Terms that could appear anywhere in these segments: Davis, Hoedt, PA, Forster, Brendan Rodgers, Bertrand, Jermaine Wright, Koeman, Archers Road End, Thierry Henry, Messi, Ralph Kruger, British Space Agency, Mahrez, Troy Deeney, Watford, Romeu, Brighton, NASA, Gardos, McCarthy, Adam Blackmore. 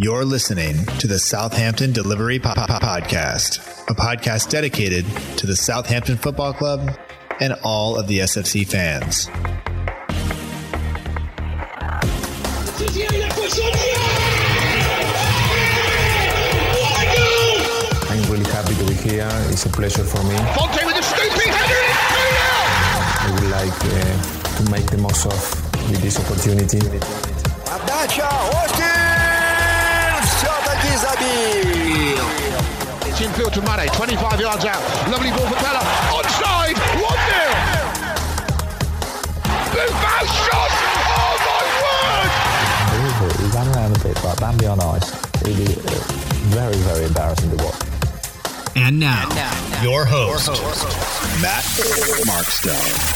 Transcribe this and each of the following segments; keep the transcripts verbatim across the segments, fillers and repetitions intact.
You're listening to the Southampton Delivery po- po- Podcast, a podcast dedicated to the Southampton Football Club and all of the S F C fans. I'm really happy to be here. It's a pleasure for me. Fonte with a stupid header! I would like uh, to make the most of with this opportunity. It's infield to Mané, twenty-five yards out. Lovely ball for Pella. Onside, one nil. Boufal shot! Oh my word! He ran around the pitch like Bambi on ice. It was very, very embarrassing to watch. And now, and now, now your host, Matt Markstone.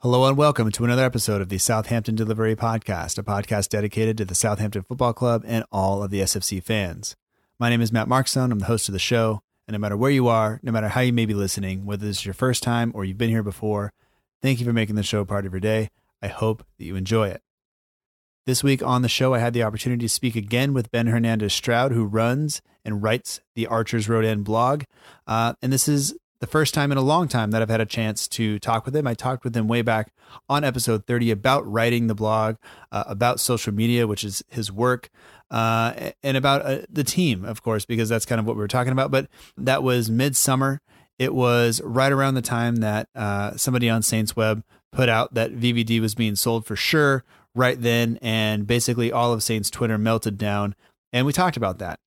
Hello and welcome to another episode of the Southampton Delivery Podcast, a podcast dedicated to the Southampton Football Club and all of the S F C fans. My name is Matt Markstone. I'm the host of the show. And no matter where you are, no matter how you may be listening, whether this is your first time or you've been here before, thank you for making the show part of your day. I hope that you enjoy it. This week on the show, I had the opportunity to speak again with Ben Hernandez-Stroud, who runs and writes the Archers Road End blog. Uh, and this is the first time in a long time that I've had a chance to talk with him. I talked with him way back on episode thirty about writing the blog, uh, about social media, which is his work, uh, and about uh, the team, of course, because that's kind of what we were talking about. But that was midsummer. It was right around the time that uh, somebody on Saints Web put out that V V D was being sold for sure right then. And basically all of Saints Twitter melted down. And we talked about that.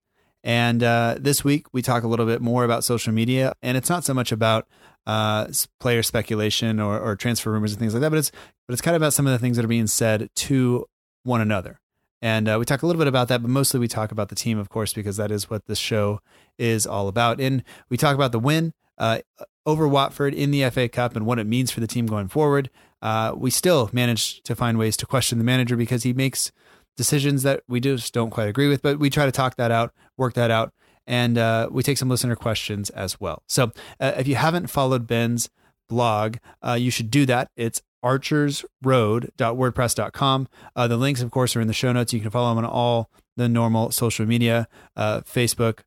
And uh, this week, we talk a little bit more about social media, and it's not so much about uh, player speculation or, or transfer rumors and things like that, but it's but it's kind of about some of the things that are being said to one another. And uh, we talk a little bit about that, but mostly we talk about the team, of course, because that is what this show is all about. And we talk about the win uh, over Watford in the F A Cup and what it means for the team going forward. Uh, we still managed to find ways to question the manager because he makes decisions that we just don't quite agree with, but we try to talk that out, work that out, and uh, we take some listener questions as well. So uh, if you haven't followed Ben's blog, uh, you should do that. It's archers road dot wordpress dot com. Uh, the links, of course, are in the show notes. You can follow him on all the normal social media, uh, Facebook,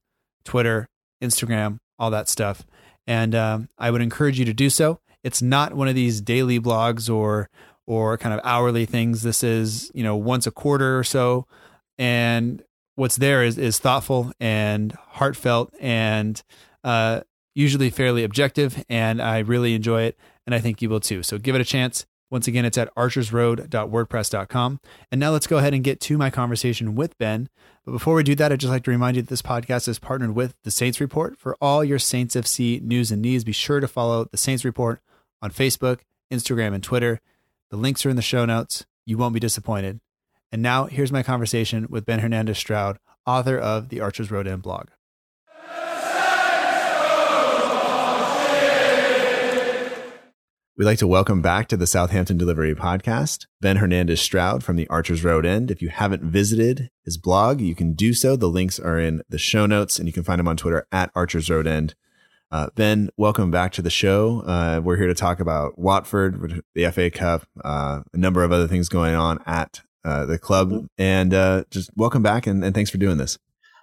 Twitter, Instagram, all that stuff. And um, I would encourage you to do so. It's not one of these daily blogs or or kind of hourly things. This is, you know, once a quarter or so. And what's there is, is thoughtful and heartfelt and uh, usually fairly objective. And I really enjoy it. And I think you will too. So give it a chance. Once again, it's at archers road dot wordpress dot com. And now let's go ahead and get to my conversation with Ben. But before we do that, I'd just like to remind you that this podcast is partnered with The Saints Report. For all your Saints F C news and needs, be sure to follow The Saints Report on Facebook, Instagram, and Twitter. The links are in the show notes. You won't be disappointed. And now here's my conversation with Ben Hernandez-Stroud, author of the Archers Road End blog. We'd like to welcome back to the Southampton Delivery Podcast, Ben Hernandez-Stroud from the Archers Road End. If you haven't visited his blog, you can do so. The links are in the show notes, and you can find him on Twitter at Archers Road End. Uh, Ben, welcome back to the show. Uh, we're here to talk about Watford, the F A Cup, uh, a number of other things going on at uh, the club. And uh, just welcome back and, and thanks for doing this.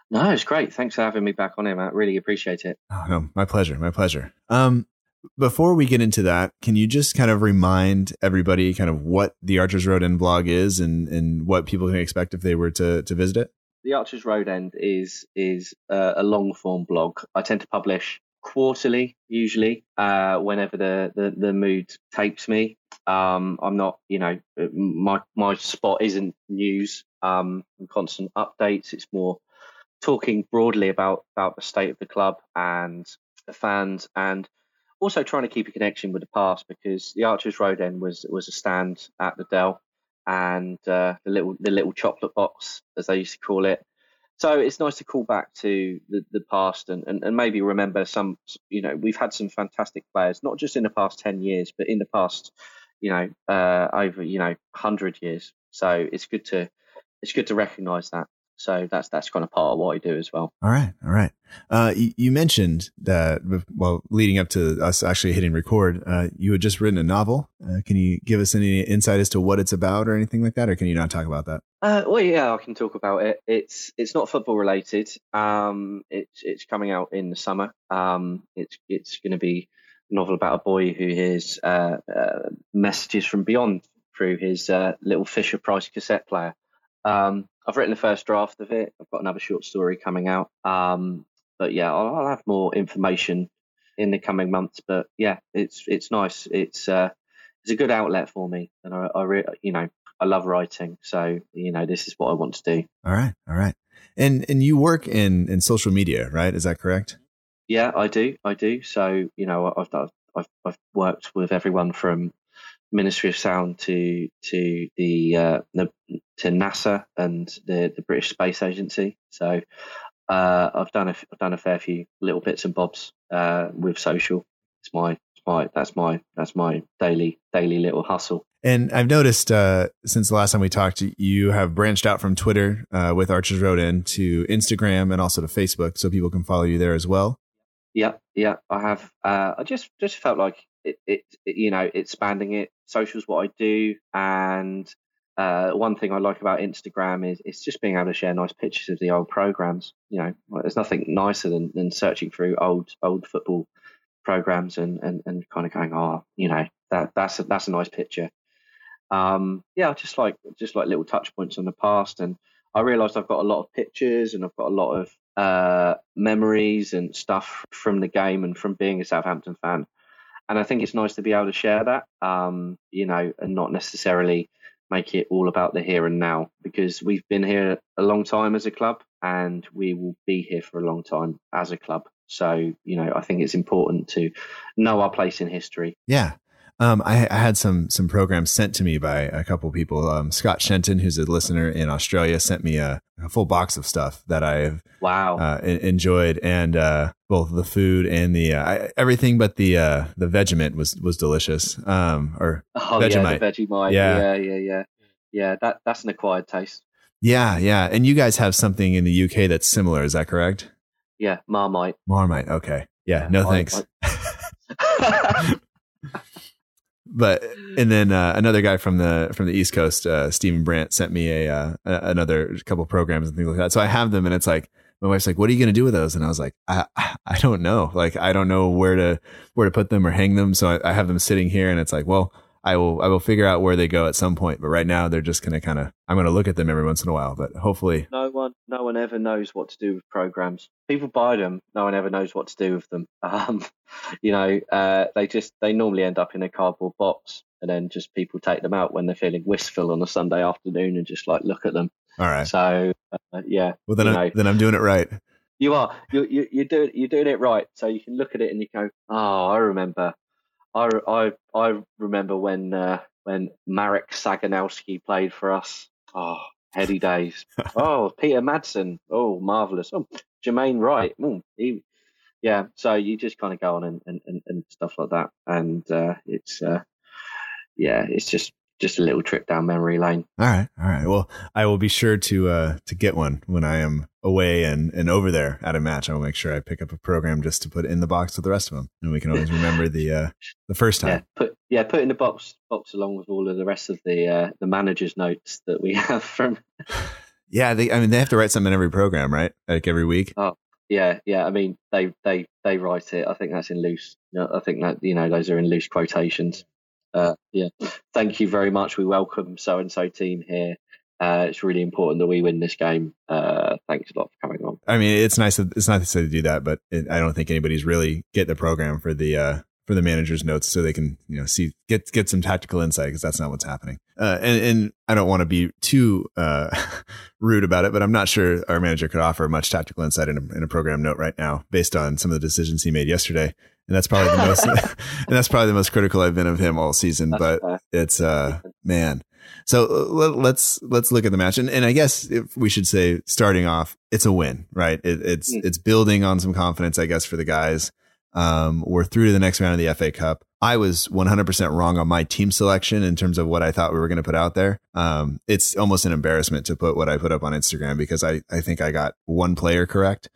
No, it's great. Thanks for having me back on here, Matt. Really appreciate it. Oh, no, my pleasure. My pleasure. Um, before we get into that, can you just kind of remind everybody kind of what the Archers Road End blog is and, and what people can expect if they were to, to visit it? The Archers Road End is, is uh, a long form blog. I tend to publish quarterly, usually, uh, whenever the, the, the mood takes me. Um, I'm not, you know, my my spot isn't news um, and constant updates. It's more talking broadly about, about the state of the club and the fans, and also trying to keep a connection with the past, because the Archers Road End was was a stand at the Dell, and uh, the little the little chocolate box, as they used to call it. So it's nice to call back to the, the past and, and, and maybe remember some, you know, we've had some fantastic players, not just in the past ten years, but in the past, you know, uh, over, you know, one hundred years. So it's good to it's good to recognize that. So that's that's kind of part of what I do as well. All right. All right. Uh, you, you mentioned that, well, leading up to us actually hitting record, uh, you had just written a novel. Uh, can you give us any insight as to what it's about or anything like that? Or can you not talk about that? Uh, well, yeah, I can talk about it. It's it's not football related. Um, it's it's coming out in the summer. Um, it's it's going to be a novel about a boy who hears uh, uh, messages from beyond through his uh, little Fisher Price cassette player. Um, I've written the first draft of it. I've got another short story coming out. Um, but yeah, I'll, I'll have more information in the coming months. But yeah, it's it's nice. It's uh, it's a good outlet for me, and I, I re- you know. I love writing. So, you know, this is what I want to do. All right. All right. And and you work in, in social media, right? Is that correct? Yeah, I do. I do. So, you know, I've I've, I've worked with everyone from Ministry of Sound to to the uh, to NASA and the, the British Space Agency. So uh, I've done a, I've done a fair few little bits and bobs uh, with social. It's my My, that's my that's my daily daily little hustle. And I've noticed uh, since the last time we talked, you have branched out from Twitter uh, with Archers Road End to Instagram and also to Facebook, so people can follow you there as well. Yeah, yeah, I have. Uh, I just just felt like it, it, it, you know, expanding it. Social's what I do, and uh, one thing I like about Instagram is it's just being able to share nice pictures of the old programs. You know, there's nothing nicer than, than searching through old old football programs and, and and kind of going, oh, you know, that that's a, that's a nice picture. Um, yeah, just like just like little touch points on the past, and I realised I've got a lot of pictures and I've got a lot of uh, memories and stuff from the game and from being a Southampton fan, and I think it's nice to be able to share that, um, you know, and not necessarily make it all about the here and now, because we've been here a long time as a club and we will be here for a long time as a club. So, you know, I think it's important to know our place in history. Yeah. Um, I, I had some some programs sent to me by a couple of people. Um, Scott Shenton, who's a listener in Australia, sent me a, a full box of stuff that I've wow uh, enjoyed. And uh, both the food and the uh, everything but the uh, the Vegemite was was delicious. Um, or oh, Vegemite. Yeah, the Vegemite. Yeah, yeah, yeah. Yeah, yeah that, that's an acquired taste. Yeah, yeah. And you guys have something in the U K that's similar. Is that correct? Yeah, Marmite. Marmite, okay. Yeah, yeah no Marmite. Thanks. But and then uh, another guy from the from the East Coast, uh, Stephen Brandt, sent me a uh, another couple of programs and things like that. So I have them, and it's like my wife's like, "What are you going to do with those?" And I was like, "I I don't know. Like I don't know where to where to put them or hang them." So I, I have them sitting here, and it's like, well. I will I will figure out where they go at some point, but right now they're just going to kind of I'm going to look at them every once in a while, but hopefully no one no one ever knows what to do with programs. People buy them, no one ever knows what to do with them. Um, you know, uh, they just they normally end up in a cardboard box, and then just people take them out when they're feeling wistful on a Sunday afternoon and just like look at them. All right. So uh, yeah. Well then I'm, then I'm doing it right. You are you you you do you're doing it right, so you can look at it and you go, oh, I remember. I, I, I remember when uh, when Marek Saganowski played for us. Oh, heady days. Oh, Peter Madsen. Oh, marvellous. Oh, Jermaine Wright. Oh, he, yeah, so you just kind of go on and, and, and stuff like that. And uh, it's, uh, yeah, it's just, just a little trip down memory lane. All right. All right. Well, I will be sure to uh, to get one when I am away and, and over there at a match. I will make sure I pick up a program just to put in the box with the rest of them. And we can always remember the uh, the first time. Yeah put, yeah, put in the box box along with all of the rest of the uh, the manager's notes that we have from. Yeah. They, I mean, they have to write something in every program, right? Like every week. Oh, yeah. Yeah. I mean, they, they, they write it. I think that's in loose. I think that, you know, those are in loose quotations. Uh, yeah, thank you very much. We welcome so-and-so team here. Uh, it's really important that we win this game. Uh, thanks a lot for coming on. I mean, it's nice. It's nice to do that, but it, I don't think anybody's really getting the program for the uh, for the manager's notes, so they can you know see get get some tactical insight, because that's not what's happening. Uh, and and I don't want to be too uh, rude about it, but I'm not sure our manager could offer much tactical insight in a, in a program note right now, based on some of the decisions he made yesterday. And that's probably the most, and that's probably the most critical I've been of him all season. But it's uh man. So let's let's look at the match, and and I guess if we should say starting off, it's a win, right? It, it's mm. it's building on some confidence, I guess, for the guys. Um, we're through to the next round of the F A Cup. I was one hundred percent wrong on my team selection in terms of what I thought we were going to put out there. Um, it's almost an embarrassment to put what I put up on Instagram, because I I think I got one player correct.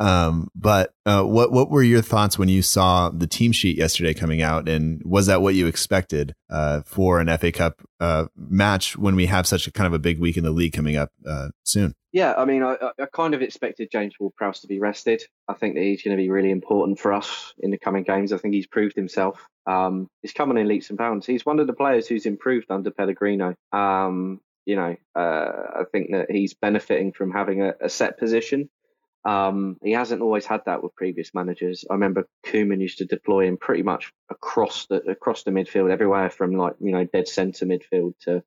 Um, but uh, what what were your thoughts when you saw the team sheet yesterday coming out, and was that what you expected uh, for an F A Cup uh, match when we have such a kind of a big week in the league coming up uh, soon? Yeah, I mean, I, I kind of expected James Ward-Prowse to be rested. I think that he's going to be really important for us in the coming games. I think he's proved himself. Um, he's coming in leaps and bounds. He's one of the players who's improved under Pellegrino. Um, you know, uh, I think that he's benefiting from having a, a set position. Um, he hasn't always had that with previous managers. I remember Koeman used to deploy him pretty much across the across the midfield, everywhere from like you know dead centre midfield to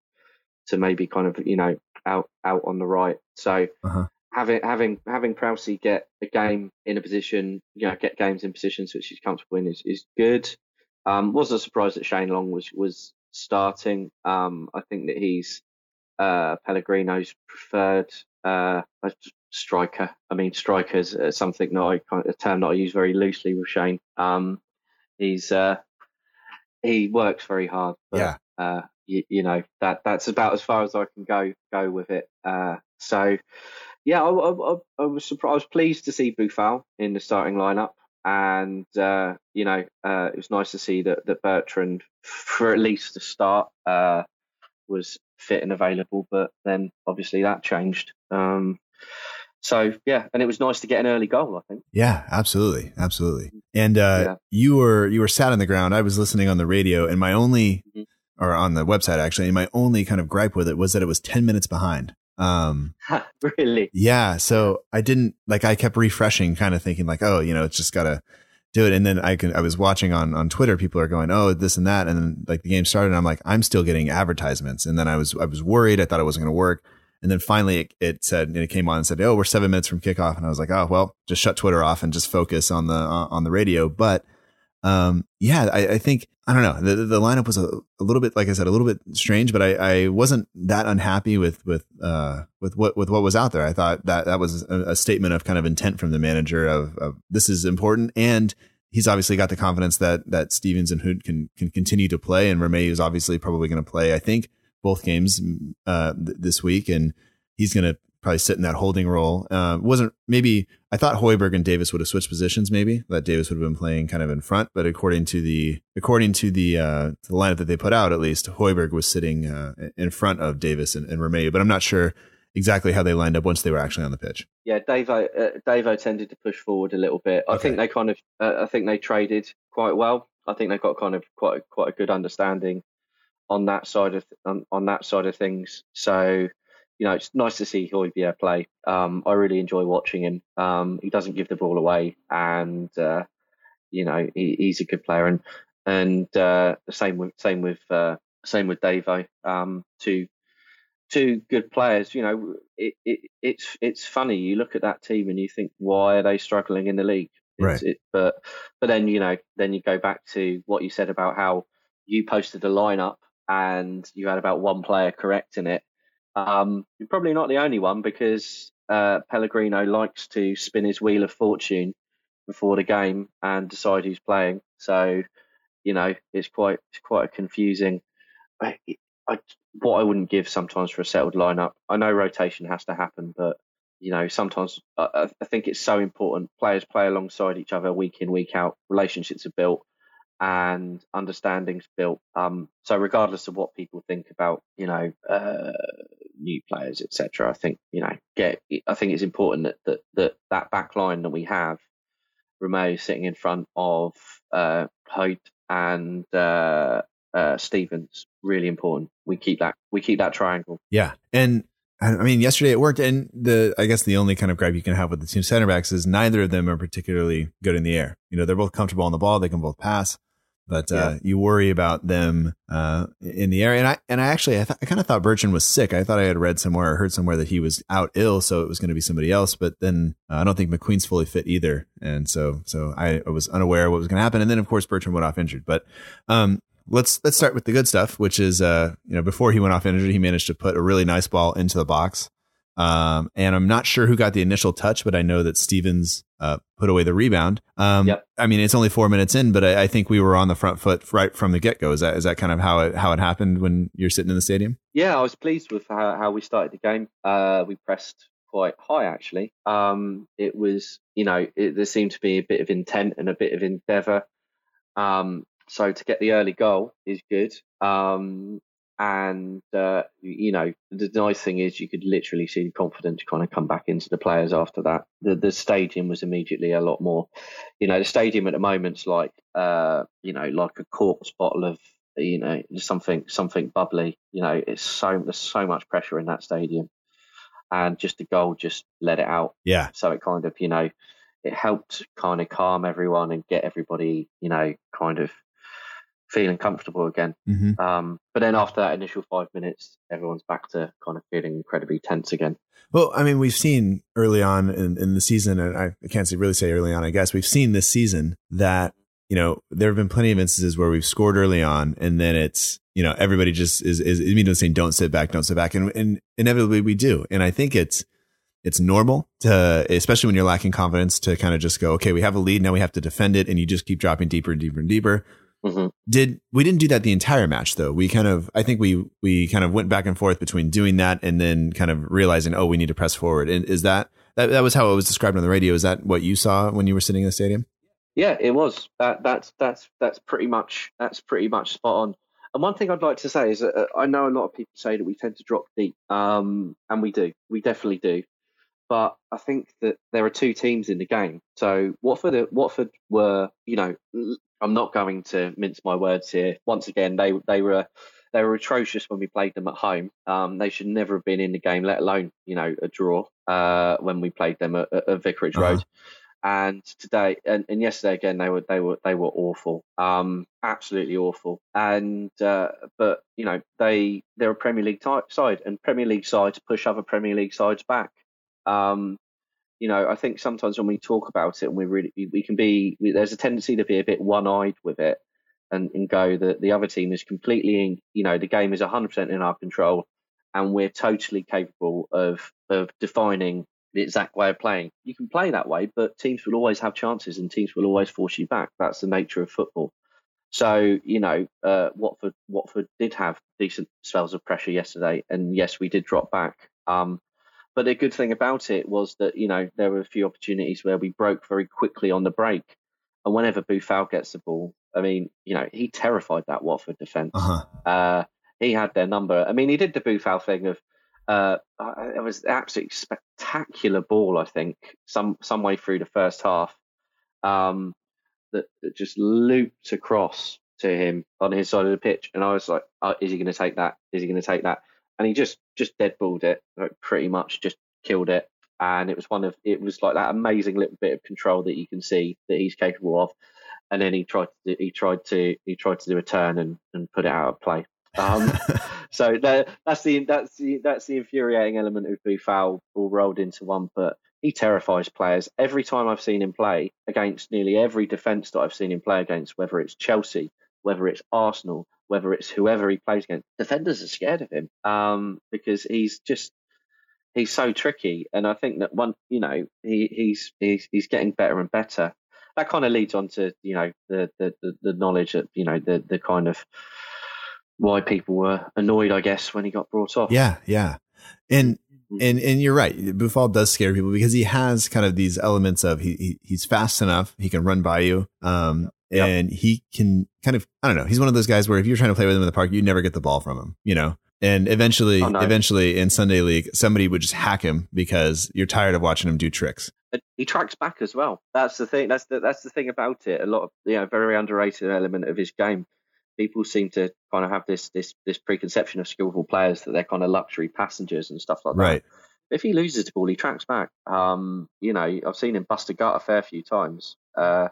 to maybe kind of you know out out on the right. So uh-huh. having having having Prowsey get a game in a position, you know, get games in positions which he's comfortable in is is good. Um, wasn't surprised that Shane Long was was starting. Um, I think that he's uh, Pellegrino's preferred. Uh, I, striker. I mean, striker is something that I kind of a term that I use very loosely with Shane. Um, he's uh, he works very hard. But, yeah. Uh, you, you know that that's about as far as I can go go with it. Uh, so yeah, I, I, I was surprised. I was pleased to see Boufal in the starting lineup, and uh, you know uh, it was nice to see that that Bertrand for at least the start uh, was fit and available. But then obviously that changed. Um, So, yeah, and it was nice to get an early goal, I think. Yeah, absolutely. Absolutely. And uh, yeah. you were you were sat on the ground. I was listening on the radio, and my only mm-hmm. or on the website, actually, and my only kind of gripe with it was that it was ten minutes behind. Um, really? Yeah. So I didn't like I kept refreshing, kind of thinking like, oh, you know, it's just got to do it. And then I can I was watching on on Twitter. People are going, oh, this and that. And then like the game started. And I'm like, I'm still getting advertisements. And then I was I was worried. I thought it wasn't going to work. And then finally it, it said, and it came on and said, oh, we're seven minutes from kickoff. And I was like, oh, well, just shut Twitter off and just focus on the, uh, on the radio. But, um, yeah, I, I think, I don't know, the, the lineup was a, a little bit, like I said, a little bit strange, but I, I wasn't that unhappy with, with, uh, with what, with what was out there. I thought that that was a, a statement of kind of intent from the manager of, of this is important. And he's obviously got the confidence that, that Stevens and Hoedt can, can continue to play. And Romeu is obviously probably going to play, I think, both games uh, th- this week, and he's going to probably sit in that holding role. Uh, wasn't maybe I thought Højbjerg and Davis would have switched positions. Maybe that Davis would have been playing kind of in front, but according to the according to the uh, the lineup that they put out, at least Højbjerg was sitting uh, in front of Davis and, and Romeu. But I'm not sure exactly how they lined up once they were actually on the pitch. Yeah, Davo uh, Davo tended to push forward a little bit. I okay. think they kind of uh, I think they traded quite well. I think they got kind of quite quite a good understanding on that side of on, on that side of things. So, you know, it's nice to see Højbjerg play. Um, I really enjoy watching him. Um, he doesn't give the ball away, and uh, you know, he, he's a good player. And and uh, same with same with uh, same with Davo. Um, two two good players. You know, it, it it's it's funny. You look at that team and you think, why are they struggling in the league? It's, right. It, but but then you know, then you go back to what you said about how you posted a lineup. And you had about one player correct in it. Um, you're probably not the only one, because uh, Pellegrino likes to spin his wheel of fortune before the game and decide who's playing. So, you know, it's quite it's quite a confusing. I, I, what I wouldn't give sometimes for a settled lineup. I know rotation has to happen, but you know, sometimes I, I think it's so important. Players play alongside each other week in, week out. Relationships are built. And understandings built. Um, so regardless of what people think about, you know, uh, new players, et cetera, I think you know, get. I think it's important that that that, that back line that we have, Romeu sitting in front of uh, Højt and uh, uh, Stevens, really important. We keep that. We keep that triangle. Yeah, and I mean, yesterday it worked. And the I guess the only kind of gripe you can have with the team centre backs is neither of them are particularly good in the air. You know, they're both comfortable on the ball. They can both pass. But uh, yeah. you worry about them uh, in the area. And I and I actually, I, th- I kind of thought Bertrand was sick. I thought I had read somewhere or heard somewhere that he was out ill. So it was going to be somebody else. But then uh, I don't think McQueen's fully fit either. And so so I, I was unaware of what was going to happen. And then, of course, Bertrand went off injured. But um, let's let's start with the good stuff, which is, uh, you know, before he went off injured, he managed to put a really nice ball into the box. Um, and I'm not sure who got the initial touch, but I know that Stevens uh, put away the rebound. Um, yep. I mean, it's only four minutes in, but I, I think we were on the front foot right from the get go. Is that is that kind of how it how it happened when you're sitting in the stadium? Yeah, I was pleased with how, how we started the game. Uh, we pressed quite high, actually. Um, it was, you know, it, there seemed to be a bit of intent and a bit of endeavour. Um, so to get the early goal is good. Um, and, uh, you know, the nice thing is you could literally see the confidence kind of come back into the players after that. The, the stadium was immediately a lot more, you know, the stadium at the moment's like, uh, you know, like a corked bottle of, you know, something something bubbly. You know, it's so there's so much pressure in that stadium, and just the goal just let it out. Yeah. So it kind of, you know, it helped kind of calm everyone and get everybody, you know, kind of feeling comfortable again. Mm-hmm. Um, but then after that initial five minutes, everyone's back to kind of feeling incredibly tense again. Well, I mean, we've seen early on in, in the season, and I can't really say early on, I guess, we've seen this season that, you know, there have been plenty of instances where we've scored early on, and then it's, you know, everybody just is, is, you know, saying, don't sit back, don't sit back. And, and inevitably we do. And I think it's, it's normal to, especially when you're lacking confidence, to kind of just go, okay, we have a lead. Now we have to defend it. And you just keep dropping deeper and deeper and deeper. Mm-hmm. Did, we didn't do that the entire match though. We kind of, I think we, we kind of went back and forth between doing that and then kind of realizing, oh, we need to press forward. And is that, that, that was how it was described on the radio. Is that what you saw when you were sitting in the stadium? Yeah, it was. That, that's that's that's pretty much that's pretty much spot on. And one thing I'd like to say is that I know a lot of people say that we tend to drop deep, um, and we do. We definitely do. But I think that there are two teams in the game. So Watford, Watford were, you know, I'm not going to mince my words here. Once again, they they were they were atrocious when we played them at home. Um, they should never have been in the game, let alone, you know, a draw uh, when we played them at, at Vicarage uh-huh. Road. And today and, and yesterday again, they were they were they were awful, um, absolutely awful. And uh, but you know they they're a Premier League type side, and Premier League sides push other Premier League sides back. Um, you know, I think sometimes when we talk about it, and we really we can be we, there's a tendency to be a bit one-eyed with it, and, and go that the other team is completely in, you know the game is one hundred percent in our control, and we're totally capable of of defining the exact way of playing. You can play that way, but teams will always have chances and teams will always force you back. That's the nature of football. So, you know, uh, Watford Watford did have decent spells of pressure yesterday. And yes, we did drop back. Um, but the good thing about it was that, you know, there were a few opportunities where we broke very quickly on the break. And whenever Boufal gets the ball, I mean, you know, he terrified that Watford defence. Uh-huh. Uh, he had their number. I mean, he did the Boufal thing of, Uh, it was an absolutely spectacular ball, I think, some some way through the first half, um, that, that just looped across to him on his side of the pitch. And I was like, oh, is he going to take that? Is he going to take that? And he just, just deadballed it, like pretty much just killed it. And it was one of, it was like that amazing little bit of control that you can see that he's capable of. And then he tried to, he tried to, he tried to do a turn and, and put it out of play. um, so that, that's the that's the that's the infuriating element of Boufal, all rolled into one. But he terrifies players. Every time I've seen him play against nearly every defence that I've seen him play against, whether it's Chelsea, whether it's Arsenal, whether it's whoever he plays against, defenders are scared of him, um, because he's just he's so tricky. And I think that one, you know, he he's he's he's getting better and better. That kind of leads on to, you know, the the the, the knowledge that, you know, the the kind of why people were annoyed, I guess, when he got brought off. Yeah, yeah. And and and you're right. Boufal does scare people because he has kind of these elements of he, he he's fast enough, he can run by you, um, yep. and he can kind of, I don't know, he's one of those guys where if you're trying to play with him in the park, you never get the ball from him, you know? And eventually, oh, no. eventually in Sunday League, somebody would just hack him because you're tired of watching him do tricks. But he tracks back as well. That's the thing. That's the, that's the thing about it. A lot of, you know, very underrated element of his game. People seem to kind of have this this this preconception of skillful players that they're kind of luxury passengers and stuff like that. Right. If he loses the ball, he tracks back. Um, you know, I've seen him bust a gut a fair few times. Uh,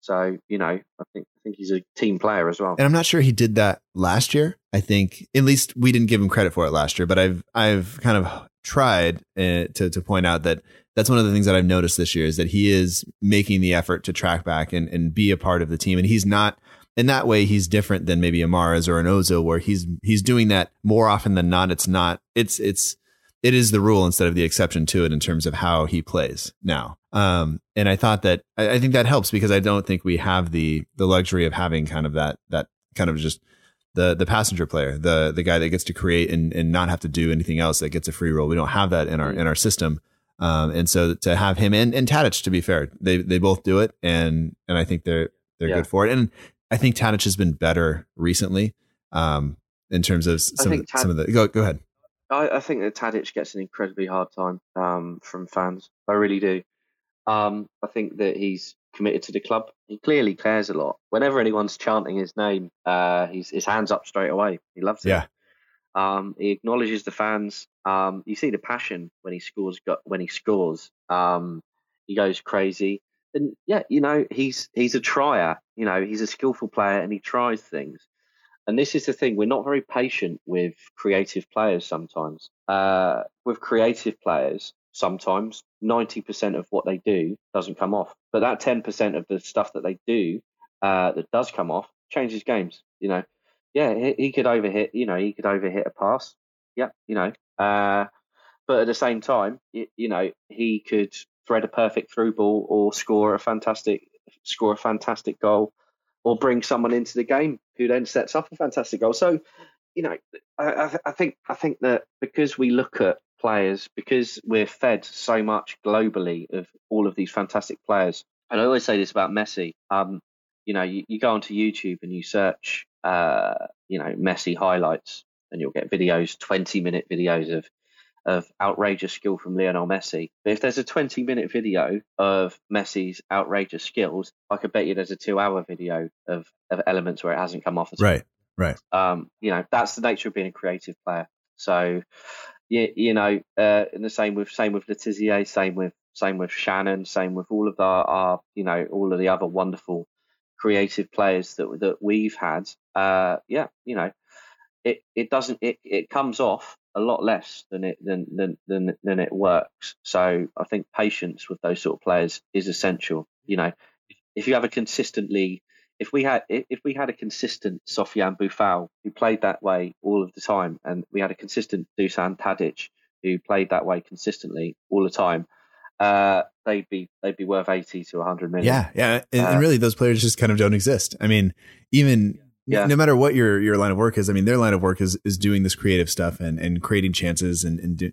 so, you know, I think I think he's a team player as well. And I'm not sure he did that last year. I think at least we didn't give him credit for it last year. But I've I've kind of tried uh, to to point out that that's one of the things that I've noticed this year is that he is making the effort to track back and and be a part of the team, and he's not. In that way, he's different than maybe a Mahrez or an Ozil, where he's he's doing that more often than not. It's not it's it's it is the rule instead of the exception to it in terms of how he plays now. Um, and I thought that I, I think that helps because I don't think we have the the luxury of having kind of that that kind of just the the passenger player, the the guy that gets to create and, and not have to do anything else, that gets a free roll. We don't have that in our in our system. Um, and so to have him in, and Tadic, to be fair, they they both do it, and and I think they're they're yeah. good for it. And I think Tadic has been better recently um, in terms of some of, the, Tad- some of the. Go go ahead. I, I think that Tadic gets an incredibly hard time um, from fans. I really do. Um, I think that he's committed to the club. He clearly cares a lot. Whenever anyone's chanting his name, uh, he's his hands up straight away. He loves it. Yeah. Um, he acknowledges the fans. Um, you see the passion when he scores. When he scores, um, he goes crazy. And yeah, you know, he's he's a trier. You know, he's a skillful player, and he tries things. And this is the thing: we're not very patient with creative players sometimes. Uh, with creative players, sometimes ninety percent of what they do doesn't come off, but that ten percent of the stuff that they do uh, that does come off changes games. You know. Yeah, he, he could overhit. You know, he could overhit a pass. Yeah, you know. Uh, but at the same time, you, you know, he could thread a perfect through ball, or score a fantastic, score a fantastic goal, or bring someone into the game who then sets up a fantastic goal. So, you know, I, I think I think that because we look at players, because we're fed so much globally of all of these fantastic players, and I always say this about Messi. Um, you know, you, you go onto YouTube and you search. Uh, you know, Messi highlights, and you'll get videos, twenty minute videos of of outrageous skill from Lionel Messi. But if there's a twenty minute video of Messi's outrageous skills, I could bet you there's a two hour video of, of elements where it hasn't come off as well. Right, right. Um, you know, that's the nature of being a creative player. So, you, you know, uh, and the same with same with Letizia, same with same with Shannon, same with all of the, our, you know, all of the other wonderful creative players that that we've had. Uh, yeah, you know, it, it doesn't it, it comes off a lot less than it than, than than than it works. So I think patience with those sort of players is essential. You know, if, if you have a consistently, if we had if we had a consistent Sofiane Boufal who played that way all of the time, and we had a consistent Dusan Tadic who played that way consistently all the time, Uh, they'd be they'd be worth eighty to a hundred million. Yeah, yeah, and, uh, and really, those players just kind of don't exist. I mean, even yeah. no matter what your your line of work is, I mean, their line of work is is doing this creative stuff and and creating chances and and do,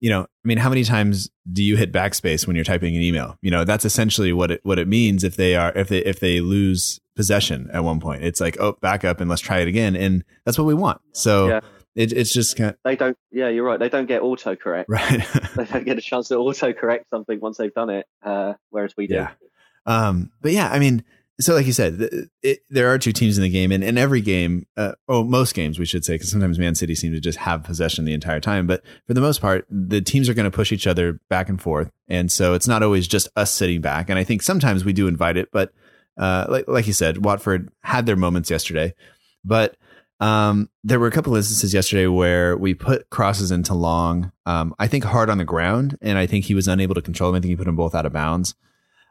you know, I mean, how many times do you hit backspace when you're typing an email? You know, that's essentially what it what it means if they are if they if they lose possession at one point. It's like, oh, back up and let's try it again, and that's what we want. So. Yeah. It, it's just kind of, they don't. Yeah, you're right. They don't get autocorrect. Right. They don't get a chance to autocorrect something once they've done it. Uh, whereas we do. Yeah. Um, but yeah, I mean, so like you said, it, it, there are two teams in the game, and in every game, uh, oh, most games we should say, because sometimes Man City seem to just have possession the entire time. But for the most part, the teams are going to push each other back and forth, and so it's not always just us sitting back. And I think sometimes we do invite it, but uh, like like you said, Watford had their moments yesterday, but. Um, there were a couple instances yesterday where we put crosses into Long, um, I think hard on the ground, and I think he was unable to control him. I think he put them both out of bounds.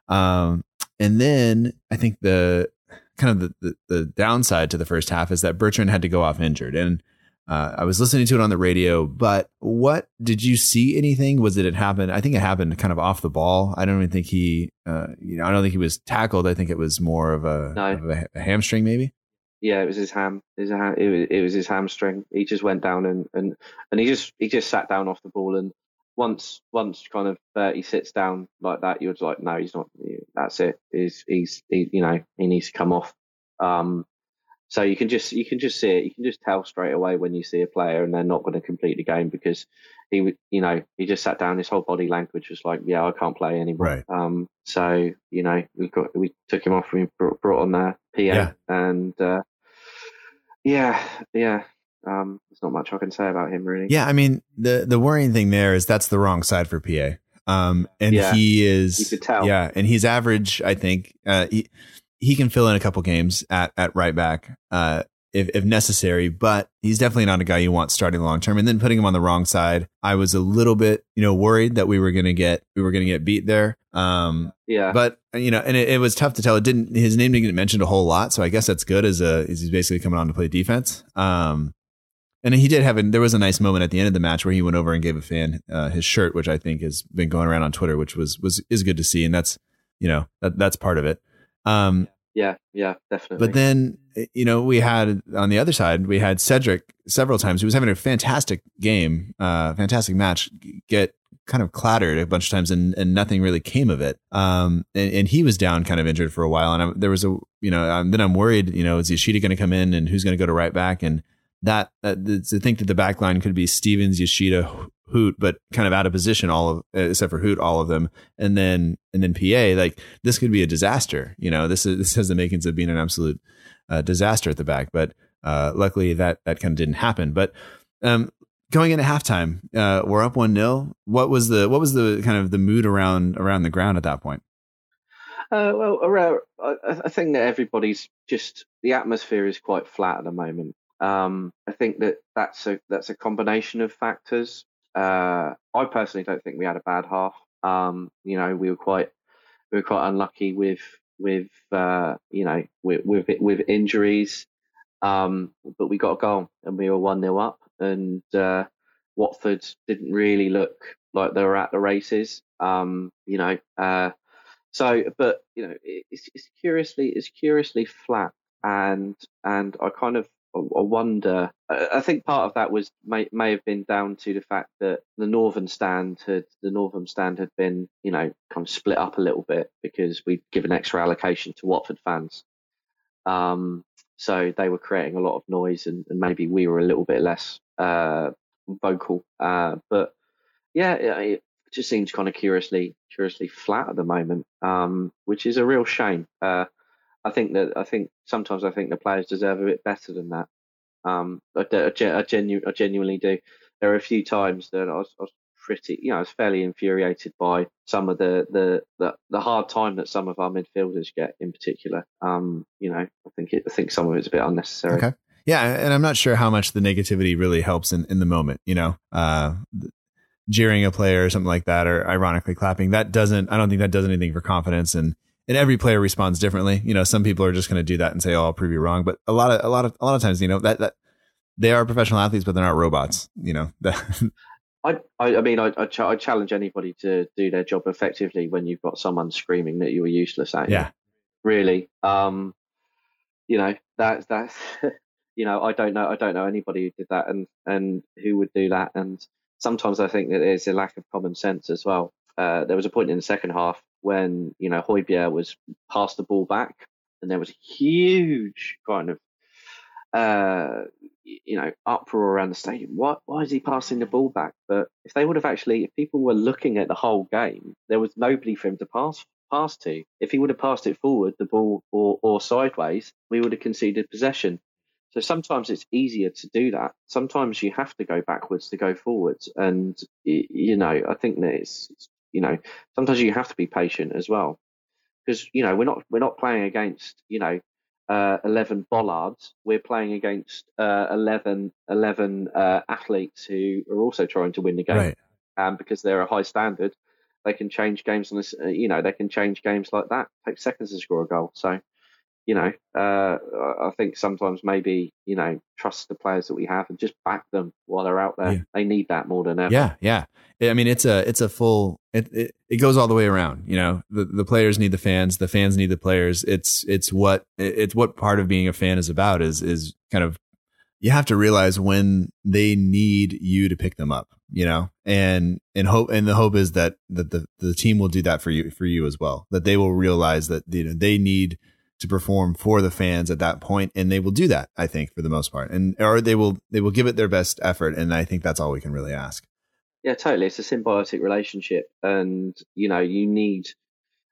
Um, and then I think the kind of the, the, the downside to the first half is that Bertrand had to go off injured, and uh, I was listening to it on the radio, but what did you see anything? Was it, it happened? I think it happened kind of off the ball. I don't even think he, uh, you know, I don't think he was tackled. I think it was more of a, no. of a, a hamstring maybe. Yeah, it was his ham. His ham it, was, it was his hamstring. He just went down and, and, and he just he just sat down off the ball. And once once kind of uh, he sits down like that, you're just like, no, he's not. That's it. He's he's he, you know he needs to come off. Um, so you can just you can just see it. You can just tell straight away when you see a player and they're not going to complete the game because he would you know he just sat down. His whole body language was like, yeah, I can't play anymore. Right. Um, so you know we got we took him off. We brought, brought on there. Yeah. And uh, yeah, yeah. Um, there's not much I can say about him, really. Yeah, I mean, the the worrying thing there is that's the wrong side for P A. Um, and yeah. he is, you could tell. Yeah, and he's average. I think uh, he he can fill in a couple games at at right back uh, if if necessary, but he's definitely not a guy you want starting long term. And then putting him on the wrong side, I was a little bit, you know, worried that we were gonna get we were gonna get beat there. Um, yeah, but you know, and it, it was tough to tell. It didn't, his name didn't get mentioned a whole lot. So I guess that's good as a, as he's basically coming on to play defense. Um, and he did have, a, there was a nice moment at the end of the match where he went over and gave a fan, uh, his shirt, which I think has been going around on Twitter, which was, was, is good to see. And that's, you know, that, that's part of it. Um, yeah, yeah, definitely. But then, you know, we had on the other side, we had Cedric several times. He was having a fantastic game, uh, fantastic match, get kind of clattered a bunch of times and, and nothing really came of it. Um, and, and he was down kind of injured for a while. And I, there was a, you know, I'm, then I'm worried, you know, is Yoshida going to come in and who's going to go to right back? And that, uh, to think that the back line could be Stevens, Yoshida, Hoedt, but kind of out of position, all of, except for Hoedt, all of them. And then, and then P A, like this could be a disaster. You know, this is, this has the makings of being an absolute uh, disaster at the back, but uh, luckily that, that kind of didn't happen. But um, going into halftime, uh, we're up one nil. What was the, what was the kind of the mood around, around the ground at that point? Uh, well, around, I, I think that everybody's just, the atmosphere is quite flat at the moment. Um, I think that that's a, that's a combination of factors. Uh, I personally don't think we had a bad half. Um, you know, we were quite, we were quite unlucky with, with, uh, you know, with, with, with injuries. Um, but we got a goal and we were one nil up, and, uh, Watford didn't really look like they were at the races. Um, you know, uh, so, but you know, it's, it's curiously, it's curiously flat. And, and I kind of, I wonder, I think part of that was may, may have been down to the fact that the northern stand had the northern stand had been, you know, kind of split up a little bit because we'd given extra allocation to Watford fans. Um, so they were creating a lot of noise, and, and maybe we were a little bit less uh, vocal. Uh, but yeah, it just seems kind of curiously, curiously flat at the moment, um, which is a real shame. Uh, I think that I think sometimes I think the players deserve a bit better than that. Um, I, I, I, genu- I genuinely do. There are a few times that I was, I was pretty, you know, I was fairly infuriated by some of the, the, the, the hard time that some of our midfielders get in particular. Um, you know, I think it, I think some of it's a bit unnecessary. Okay. Yeah, and I'm not sure how much the negativity really helps in, in the moment. You know, uh, jeering a player or something like that, or ironically clapping, that doesn't. I don't think that does anything for confidence. And. And every player responds differently. You know, some people are just going to do that and say, "Oh, I'll prove you wrong." But a lot of, a lot of, a lot of times, you know, that, that they are professional athletes, but they're not robots. You know, I, I mean, I, I, ch- I challenge anybody to do their job effectively when you've got someone screaming that you were useless at. Yeah, you. Really. Um, you know, that, that's, you know, I don't know, I don't know anybody who did that and and who would do that. And sometimes I think that there's a lack of common sense as well. Uh, there was a point in the second half when, you know, Højbjerg was passed the ball back, and there was a huge kind of, uh, you know, uproar around the stadium. Why, why is he passing the ball back? But if they would have actually, if people were looking at the whole game, there was nobody for him to pass pass to. If he would have passed it forward, the ball, or or sideways, we would have conceded possession. So sometimes it's easier to do that. Sometimes you have to go backwards to go forwards, and you know, I think that it's. it's You know, sometimes you have to be patient as well, because you know we're not we're not playing against you know uh, eleven bollards. We're playing against uh, eleven, eleven uh, athletes who are also trying to win the game, right. Um, because they're a high standard, they can change games on this. Uh, you know, they can change games like that. It takes seconds to score a goal. So, you know, uh, I think sometimes maybe you know trust the players that we have and just back them while they're out there. Yeah. They need that more than ever. Yeah, yeah. I mean, it's a it's a full. It, it it goes all the way around, you know. The the players need the fans, the fans need the players. It's it's what it's what part of being a fan is about is is kind of you have to realize when they need you to pick them up, you know. And and hope and the hope is that that the, the team will do that for you for you as well. That they will realize that you know they need to perform for the fans at that point, and they will do that. I think for the most part, and or they will they will give it their best effort, and I think that's all we can really ask. Yeah, totally. It's a symbiotic relationship, and you know, you need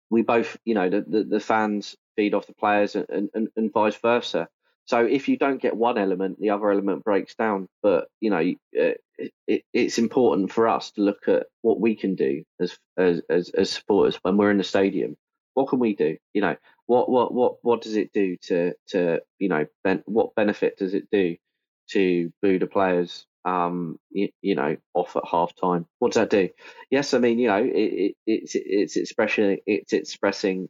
we both, you know, the, the, the fans feed off the players, and, and, and vice versa. So if you don't get one element, the other element breaks down. But you know, it, it, it's important for us to look at what we can do as as as, as supporters when we're in the stadium. What can we do? You know, what what what what does it do to to you know ben, what benefit does it do to boo the players? Um, you, you know, off at half time. What does that do? Yes, I mean, you know, it, it, it's it's expression, it's expressing,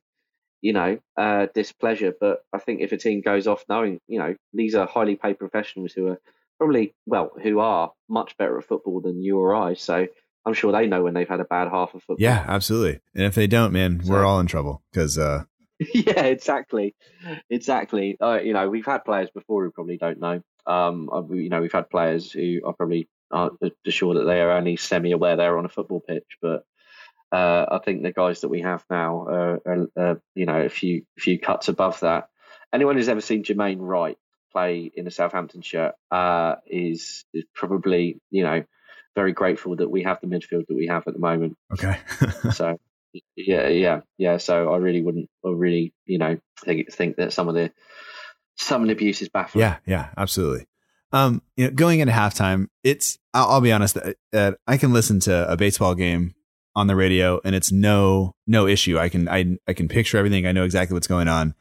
you know, uh, displeasure. But I think if a team goes off knowing, you know, these are highly paid professionals who are probably well, who are much better at football than you or I. So I'm sure they know when they've had a bad half of football. Yeah, absolutely. And if they don't, man, so, we're all in trouble because. Uh... yeah, exactly, exactly. Uh, you know, we've had players before who probably don't know. Um, you know, we've had players who are probably uh, to show that they are only semi-aware they're on a football pitch. But uh, I think the guys that we have now are, are, are you know, a few few cuts above that. Anyone who's ever seen Jermaine Wright play in a Southampton shirt uh, is, is probably, you know, very grateful that we have the midfield that we have at the moment. Okay. So, yeah, yeah, yeah. So I really wouldn't, I really, you know, think, think that some of the some of the abuse is baffling. Yeah, yeah, absolutely. Um, you know, going into halftime, it's I'll, I'll be honest that uh, I can listen to a baseball game on the radio and it's no no issue. I can I I can picture everything. I know exactly what's going on.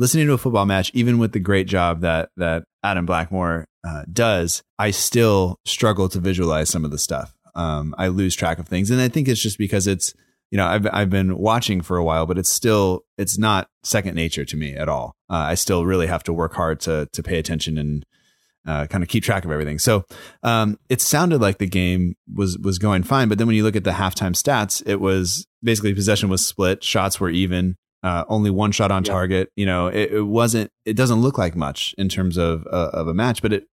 Listening to a football match, even with the great job that that Adam Blackmore uh, does, I still struggle to visualize some of the stuff. Um, I lose track of things, and I think it's just because it's you know I've I've been watching for a while, but it's still it's not second nature to me at all. Uh, I still really have to work hard to to pay attention and uh, kind of keep track of everything. So um, it sounded like the game was was going fine, but then when you look at the halftime stats, it was basically possession was split, shots were even. Uh, only one shot on yeah. target. You know, it, it wasn't. It doesn't look like much in terms of uh, of a match, but it.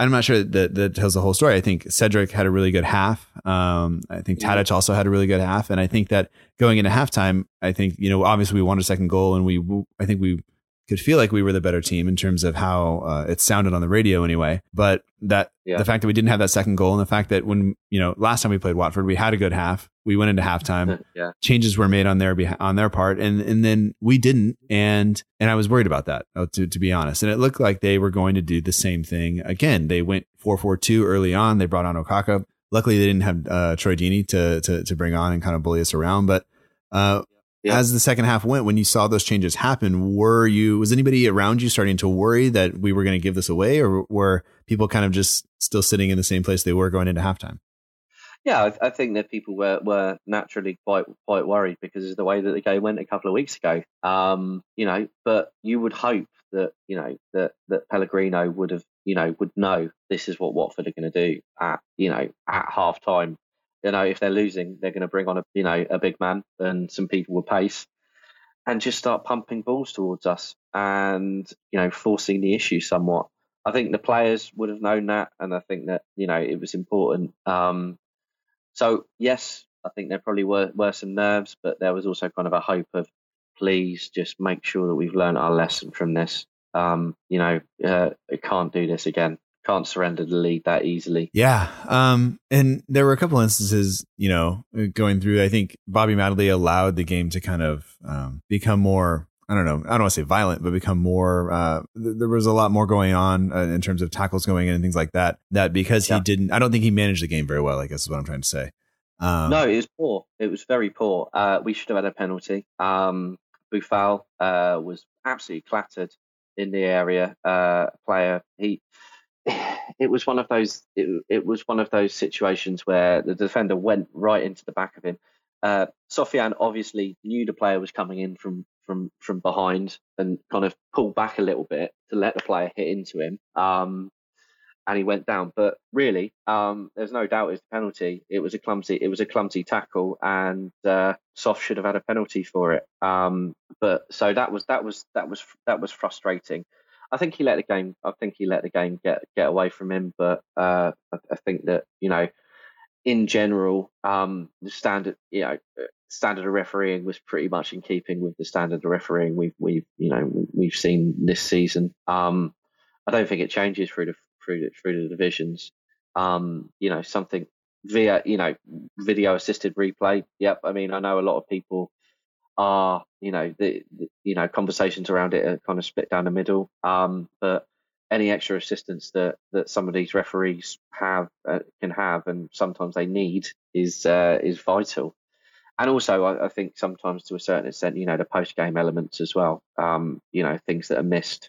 I'm not sure that that tells the whole story. I think Cedric had a really good half. Um, I think Tadic yeah. also had a really good half, and I think that going into halftime, I think you know obviously we won a second goal, and we I think we could feel like we were the better team in terms of how uh, it sounded on the radio anyway. But that yeah. the fact that we didn't have that second goal, and the fact that when you know last time we played Watford, we had a good half. We went into halftime. yeah. Changes were made on their on their part, and and then we didn't. And and I was worried about that, to to be honest. And it looked like they were going to do the same thing again. They went four four two early on. They brought on Okaka. Luckily, they didn't have uh, Troy Deeney to, to to bring on and kind of bully us around. But uh, yeah. as the second half went, when you saw those changes happen, were you was anybody around you starting to worry that we were going to give this away, or were people kind of just still sitting in the same place they were going into halftime? Yeah, I, I think that people were, were naturally quite quite worried because of the way that the game went a couple of weeks ago. Um, you know, but you would hope that you know that, that Pellegrino would have you know would know this is what Watford are going to do at you know at half time. You know, if they're losing, they're going to bring on a you know a big man and some people will pace and just start pumping balls towards us and you know forcing the issue somewhat. I think the players would have known that, and I think that you know it was important. Um, So, yes, I think there probably were, were some nerves, but there was also kind of a hope of, please just make sure that we've learned our lesson from this. Um, you know, uh, can't do this again. Can't surrender the lead that easily. Yeah. Um, and there were a couple instances, you know, going through, I think Bobby Madley allowed the game to kind of um, become more, I don't know, I don't want to say violent, but become more, uh, th- there was a lot more going on uh, in terms of tackles going in and things like that, that because he yeah. didn't, I don't think he managed the game very well, I guess is what I'm trying to say. Um, no, it was poor. It was very poor. Uh, we should have had a penalty. Um, Boufal uh, was absolutely clattered in the area uh, player. He, it was one of those, it, it was one of those situations where the defender went right into the back of him. Uh, Sofiane obviously knew the player was coming in from, from from behind and kind of pulled back a little bit to let the player hit into him. Um, and he went down. But really, um, there's no doubt it's a penalty. It was a clumsy it was a clumsy tackle, and uh, Sof should have had a penalty for it. Um, but so that was that was that was that was frustrating. I think he let the game I think he let the game get, get away from him, but uh, I, I think that, you know, in general, um, the standard, you know, standard of refereeing was pretty much in keeping with the standard of refereeing we've, we've, you know, we've seen this season. Um, I don't think it changes through the through the, through the divisions. Um, you know, something via, you know, video assisted replay. Yep. I mean, I know a lot of people are, you know, the, the you know conversations around it are kind of split down the middle. Um, but any extra assistance that, that some of these referees have uh, can have, and sometimes they need, is uh, is vital. And also, I, I think sometimes to a certain extent, you know, the post game elements as well. Um, you know, things that are missed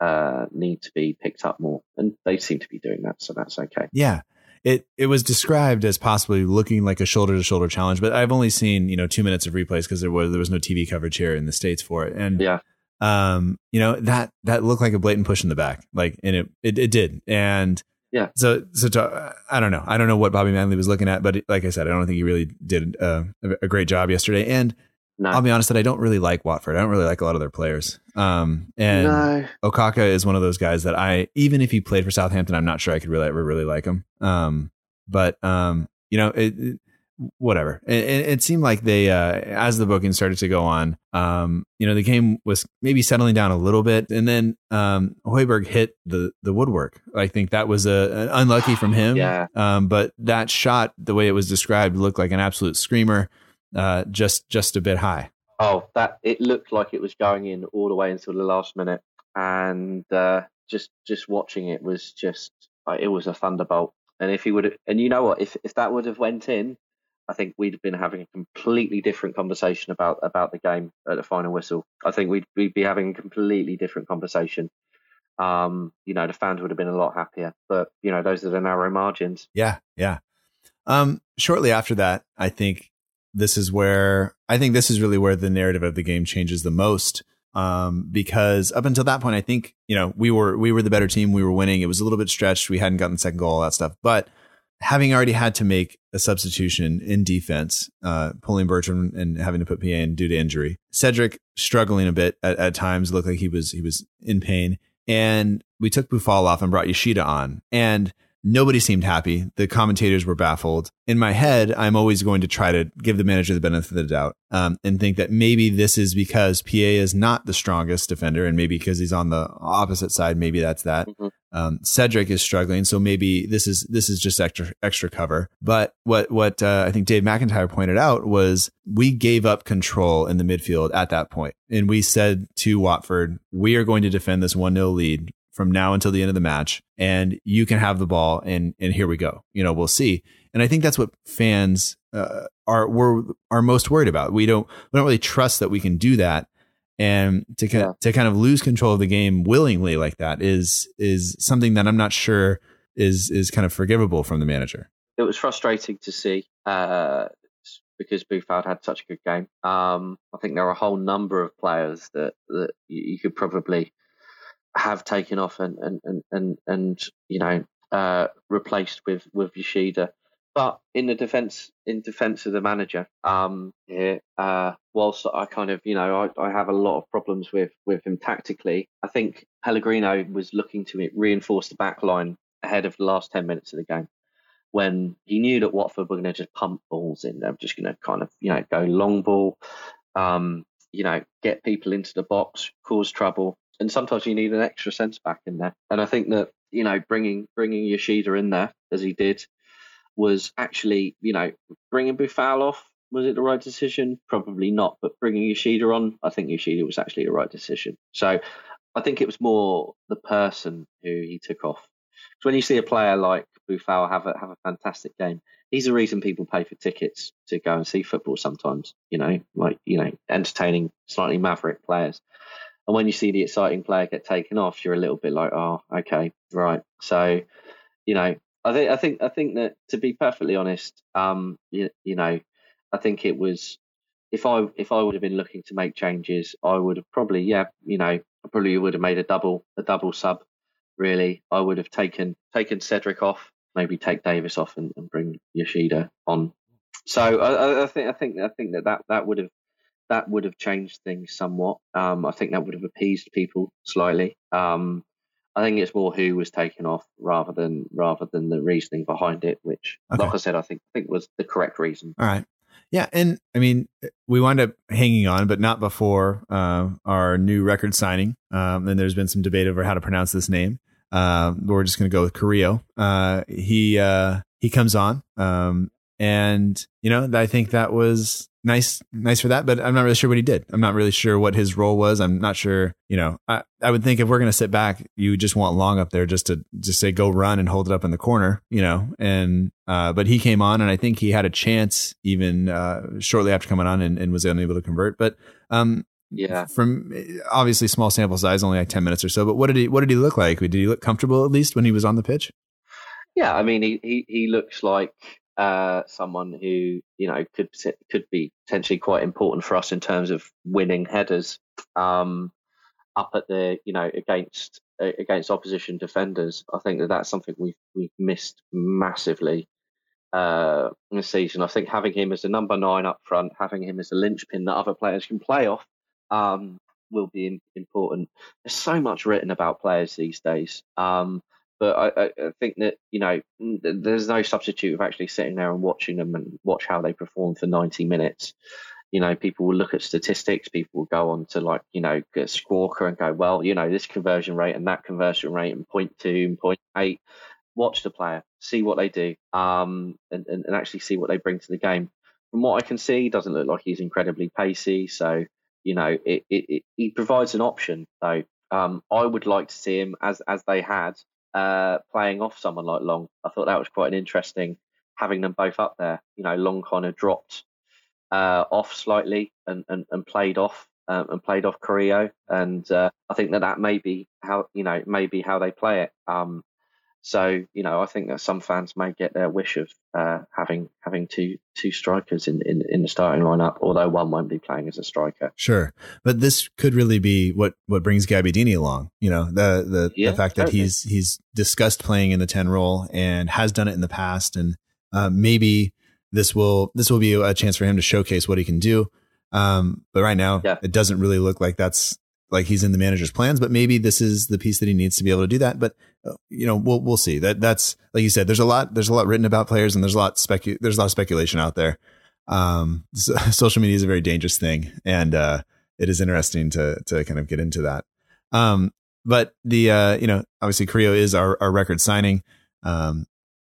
uh, need to be picked up more, and they seem to be doing that, so that's okay. Yeah, it it was described as possibly looking like a shoulder to shoulder challenge, but I've only seen you know two minutes of replays because there was there was no T V coverage here in the States for it, and yeah. Um, you know, that, that looked like a blatant push in the back, like, and it, it, it did. And yeah, so, so to, I don't know, I don't know what Bobby Manley was looking at, but like I said, I don't think he really did uh, a great job yesterday. And No. I'll be honest that I don't really like Watford. I don't really like a lot of their players. Um, and no. Okaka is one of those guys that I, even if he played for Southampton, I'm not sure I could really, really like him. Um, but, um, you know, it, it, whatever. It, it, it seemed like they, uh, as the booking started to go on, um, you know, the game was maybe settling down a little bit. And then um, Højbjerg hit the, the woodwork. I think that was a, an unlucky from him. Yeah. Um, but that shot, the way it was described, looked like an absolute screamer. Uh, just just a bit high. Oh, that it looked like it was going in all the way until the last minute, and uh, just just watching it was just uh, it was a thunderbolt. And if he would, and you know what, if if that would have went in, I think we'd have been having a completely different conversation about about the game at the final whistle. I think we'd we'd be having a completely different conversation. Um, you know, the fans would have been a lot happier, but you know, those are the narrow margins. Yeah, yeah. Um, shortly after that, I think. This is where I think this is really where the narrative of the game changes the most, um, because up until that point, I think, you know, we were we were the better team. We were winning. It was a little bit stretched. We hadn't gotten the second goal, all that stuff. But having already had to make a substitution in defense, uh, pulling Bertrand and having to put P A in due to injury, Cedric struggling a bit at, at times, looked like he was he was in pain. And we took Boufal off and brought Yoshida on. And nobody seemed happy. The commentators were baffled. In my head, I'm always going to try to give the manager the benefit of the doubt um, and think that maybe this is because P A is not the strongest defender, and maybe because he's on the opposite side, maybe that's that. Mm-hmm. Um, Cedric is struggling, so maybe this is this is just extra extra cover. But what what uh, I think Dave McIntyre pointed out was we gave up control in the midfield at that point, and we said to Watford, we are going to defend this one nil lead from now until the end of the match, and you can have the ball, and and here we go. You know, we'll see. And I think that's what fans uh, are were are most worried about. We don't we don't really trust that we can do that, and to yeah. to kind of lose control of the game willingly like that is is something that I'm not sure is is kind of forgivable from the manager. It was frustrating to see uh, because Boufal had such a good game. Um, I think there are a whole number of players that that you could probably have taken off and and and and, and you know uh, replaced with, with Yoshida, but in the defense in defense of the manager, um, yeah, uh, whilst I kind of you know I, I have a lot of problems with, with him tactically, I think Pellegrino was looking to reinforce the back line ahead of the last ten minutes of the game, when he knew that Watford were going to just pump balls in, they were just going to kind of you know go long ball, um, you know get people into the box, cause trouble. And sometimes you need an extra centre back in there. And I think that, you know, bringing bringing Yoshida in there, as he did, was actually, you know, bringing Boufal off, was it the right decision? Probably not. But bringing Yoshida on, I think Yoshida was actually the right decision. So I think it was more the person who he took off. So when you see a player like Boufal have a, have a fantastic game, he's the reason people pay for tickets to go and see football sometimes, you know, like, you know, entertaining, slightly maverick players. And when you see the exciting player get taken off, you're a little bit like, oh, okay, right. So, you know, I think I think I think that, to be perfectly honest, um, you, you know, I think it was if I if I would have been looking to make changes, I would have probably, yeah, you know, I probably would have made a double a double sub. Really, I would have taken taken Cedric off, maybe take Davis off, and, and bring Yoshida on. So I, I think I think I think that that, that would have. That would have changed things somewhat. Um, I think that would have appeased people slightly. Um, I think it's more who was taken off rather than rather than the reasoning behind it, which, okay. like I said, I think I think was the correct reason. All right. Yeah. And I mean, we wound up hanging on, but not before uh, our new record signing. Um, and there's been some debate over how to pronounce this name. Uh, we're just going to go with Carrillo. Uh, he uh, he comes on. Um, and, you know, I think that was... Nice, nice for that, but I'm not really sure what he did. I'm not really sure what his role was. I'm not sure, you know, I, I would think if we're going to sit back, you just want Long up there just to just say, go run and hold it up in the corner, you know, and, uh, but he came on and I think he had a chance even, uh, shortly after coming on and, and was unable to convert. But, um, yeah, from obviously small sample size, only like ten minutes or so, but what did he, what did he look like? Did he look comfortable at least when he was on the pitch? Yeah. I mean, he, he, he looks like, Uh, someone who you know could could be potentially quite important for us in terms of winning headers um, up at the you know against against opposition defenders. I think that that's something we've we've missed massively uh, in the season. I think having him as the number nine up front, having him as the linchpin that other players can play off, um, will be in, important. There's so much written about players these days. Um, But I, I think that, you know, there's no substitute of actually sitting there and watching them and watch how they perform for ninety minutes. You know, people will look at statistics. People will go on to, like, you know, Squawker and go, well, you know, this conversion rate and that conversion rate and point two and point eight. Watch the player, see what they do, um, and, and, and actually see what they bring to the game. From what I can see, he doesn't look like he's incredibly pacey. So, you know, it, it, it, he provides an option, though. Um, I would like to see him, as as they had, Uh, playing off someone like Long. I thought that was quite an interesting, having them both up there. You know, Long kind of dropped uh, off slightly and, and, and played off um, and played off Carrillo, and uh, I think that that may be how, you know, maybe how they play it. Um, so you know, I think that some fans may get their wish of uh, having having two two strikers in, in, in the starting lineup, although one won't be playing as a striker. Sure, but this could really be what, what brings Gabbiadini along. You know, the the, yeah, the fact that totally. he's he's discussed playing in the ten role and has done it in the past, and uh, maybe this will this will be a chance for him to showcase what he can do. Um, but right now, yeah. It doesn't really look like that's. Like he's in the manager's plans, but maybe this is the piece that he needs to be able to do that. But you know, we'll we'll see. That that's like you said. There's a lot. There's a lot written about players, and there's a lot specu- There's a lot of speculation out there. Um, so, social media is a very dangerous thing, and uh, it is interesting to to kind of get into that. Um, but the uh, you know, obviously Carrillo is our our record signing. Um,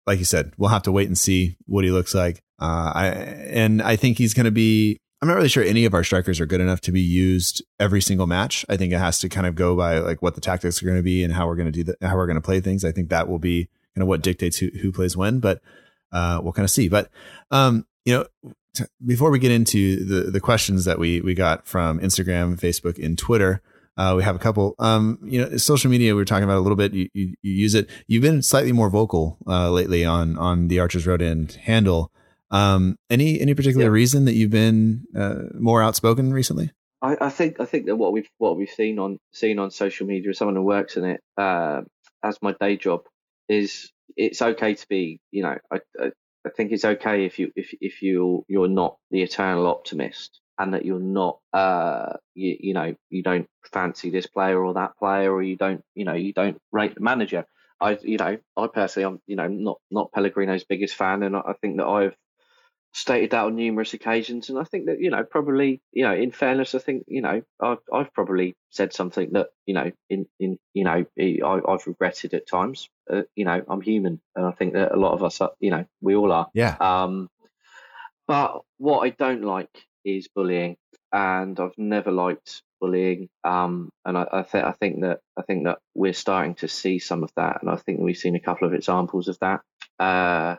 like you said, we'll have to wait and see what he looks like. Uh, I and I think he's going to be. I'm not really sure any of our strikers are good enough to be used every single match. I think it has to kind of go by like what the tactics are going to be and how we're going to do that, how we're going to play things. I think that will be kind of what dictates who, who plays when, but uh, we'll kind of see. But, um, you know, t- before we get into the, the questions that we, we got from Instagram, Facebook, and Twitter, uh, we have a couple, um, you know, social media, we were talking about a little bit. You, you, you use it. You've been slightly more vocal uh, lately on, on the Archers Road End handle. Um, any any particular yeah. reason that you've been uh, more outspoken recently? I, I think I think that what we've what we've seen on seen on social media, as someone who works in it, uh, as my day job, is it's okay to be. You know, I I, I think it's okay if you if if you you're not the eternal optimist, and that you're not uh you, you know you don't fancy this player or that player, or you don't you know you don't rate the manager. I you know I personally I'm you know not not Pellegrino's biggest fan, and I, I think that I've stated that on numerous occasions, and I think that you know probably you know in fairness I think you know I've I've probably said something that you know in in you know I, I've regretted at times. Uh, you know I'm human, and I think that a lot of us are, you know we all are. Yeah. Um, but what I don't like is bullying, and I've never liked bullying. Um, and I I, th- I think that I think that we're starting to see some of that, and I think we've seen a couple of examples of that. Uh.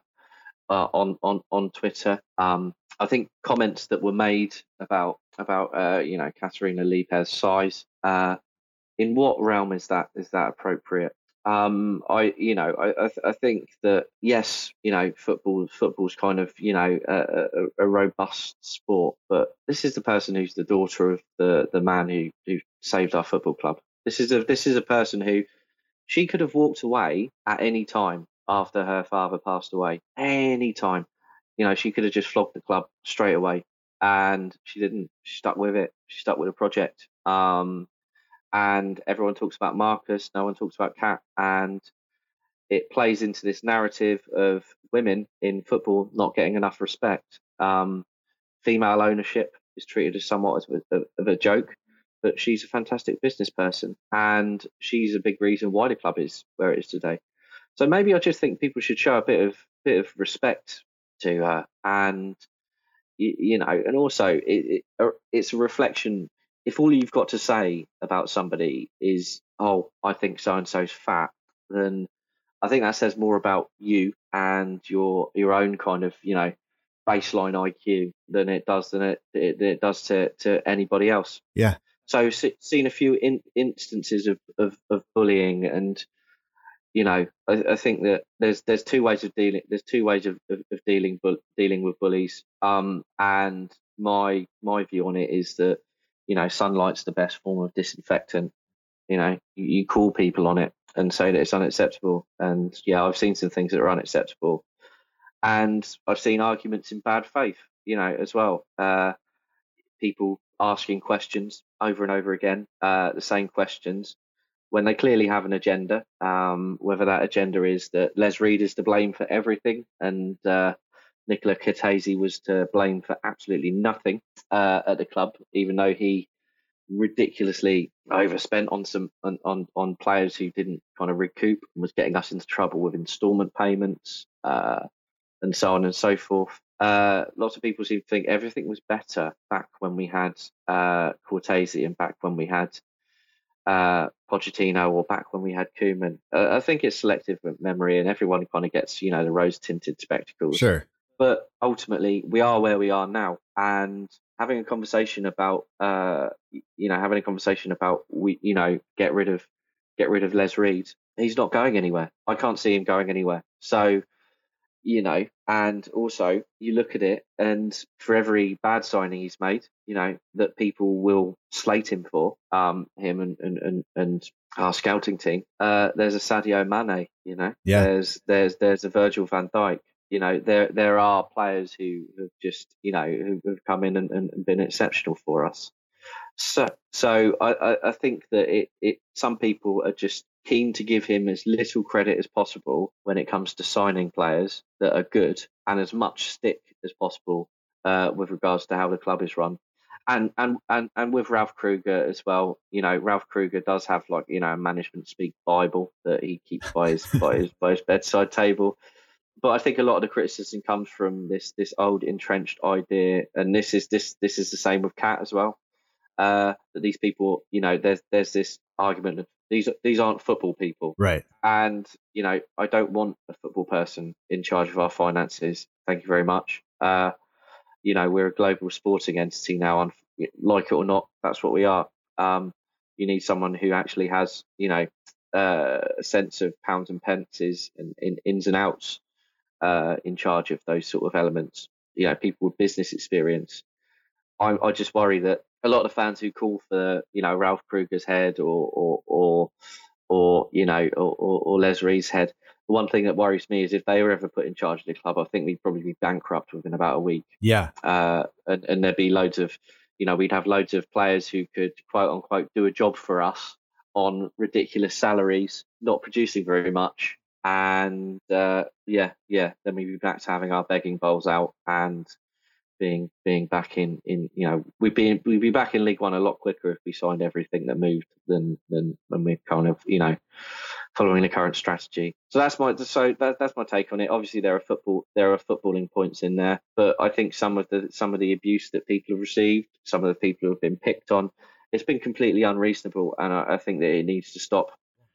Uh, on, on, on Twitter. Um, I think comments that were made about, about uh, you know, Caterina Lipe's size, uh, in what realm is that, is that appropriate? Um, I, you know, I, I, th- I think that, yes, you know, football, football's kind of, you know, a, a, a robust sport, but this is the person who's the daughter of the, the man who, who saved our football club. This is a, this is a person who she could have walked away at any time. After her father passed away, any time, you know, she could have just flogged the club straight away, and she didn't. She stuck with it. She stuck with a project. Um, and everyone talks about Marcus. No one talks about Kat, and it plays into this narrative of women in football not getting enough respect. Um, female ownership is treated as somewhat as a, of a joke, but she's a fantastic business person, and she's a big reason why the club is where it is today. So maybe I just think people should show a bit of bit of respect to her, and you, you know, and also it, it it's a reflection. If all you've got to say about somebody is, "Oh, I think so and so's fat," then I think that says more about you and your your own kind of you know baseline I Q than it does than it it, it does to, to anybody else. Yeah. So seen a few in, instances of, of, of bullying and. You know, I, I think that there's there's two ways of dealing. There's two ways of, of, of dealing bu- dealing with bullies. Um, and my my view on it is that you know sunlight's the best form of disinfectant. You know, you, you call people on it and say that it's unacceptable. And yeah, I've seen some things that are unacceptable, And I've seen arguments in bad faith, you know, as well. Uh, people asking questions over and over again, uh, the same questions, when they clearly have an agenda, um, whether that agenda is that Les Reed is to blame for everything and uh, Nicola Cattese was to blame for absolutely nothing uh, at the club, even though he ridiculously overspent on some on, on on players who didn't kind of recoup and was getting us into trouble with instalment payments uh, and so on and so forth. Uh, lots of people seem to think everything was better back when we had uh, Cortese and back when we had uh, Pochettino or back when we had Koeman. Uh, I think it's selective memory and everyone kind of gets, you know, the rose-tinted spectacles. Sure. But ultimately, we are where we are now. And having a conversation about, uh, you know, having a conversation about, we, you know, get rid of, get rid of Les Reed. He's not going anywhere. I can't see him going anywhere. So, you know, and also you look at it, and for every bad signing he's made, you know, that people will slate him for, um, him and and and, and our scouting team. Uh, there's a Sadio Mane, you know. Yeah. There's there's there's a Virgil van Dijk. You know, there there are players who have just, you know, who have come in and, and been exceptional for us. So so I, I think that it, it some people are just keen to give him as little credit as possible when it comes to signing players that are good, and as much stick as possible uh, with regards to how the club is run. And and, and and with Ralph Kruger as well, you know, Ralph Kruger does have, like, you know, a management speak Bible that he keeps by his by his by his bedside table. But I think a lot of the criticism comes from this this old entrenched idea, and this is this this is the same with Cat as well. Uh, that these people, you know, there's there's this argument of these these aren't football people, right? And you know, I don't want a football person in charge of our finances. Thank you very much. Uh, you know, we're a global sporting entity now, and like it or not, that's what we are. Um, you need someone who actually has, you know, uh, a sense of pounds and pences and in ins and outs. Uh, in charge of those sort of elements, you know, people with business experience. I, I just worry that a lot of fans who call for, you know, Ralph Kruger's head or or or, or you know or, or, or Les Reed's head. The one thing that worries me is if they were ever put in charge of the club, I think we'd probably be bankrupt within about a week. Yeah. Uh, and, and there'd be loads of, you know, we'd have loads of players who could quote unquote do a job for us on ridiculous salaries, not producing very much. And uh, yeah, yeah, then we'd be back to having our begging bowls out and being being back in, in you know, we'd be in, we'd be back in League One a lot quicker if we signed everything that moved than than when we're kind of, you know, following the current strategy. So that's my so that, that's my take on it. Obviously, there are football there are footballing points in there, but I think some of the some of the abuse that people have received, some of the people who have been picked on, it's been completely unreasonable, and I, I think that it needs to stop.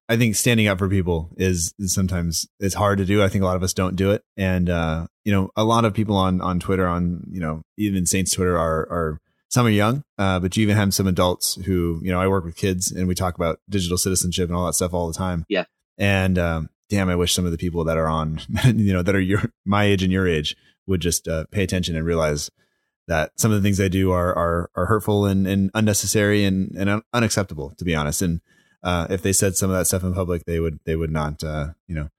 I think standing up for people is, is sometimes it's hard to do. I think a lot of us don't do it. And, uh, you know, a lot of people on, on Twitter, on, you know, even Saints Twitter are, are some are young, uh, but you even have some adults who, you know, I work with kids and we talk about digital citizenship and all that stuff all the time. Yeah. And, um, damn, I wish some of the people that are on, you know, that are your, my age and your age would just uh, pay attention and realize that some of the things they do are, are, are hurtful and, and unnecessary and, and un- unacceptable, to be honest. And, Uh, if they said some of that stuff in public, they would they would not, uh, you know,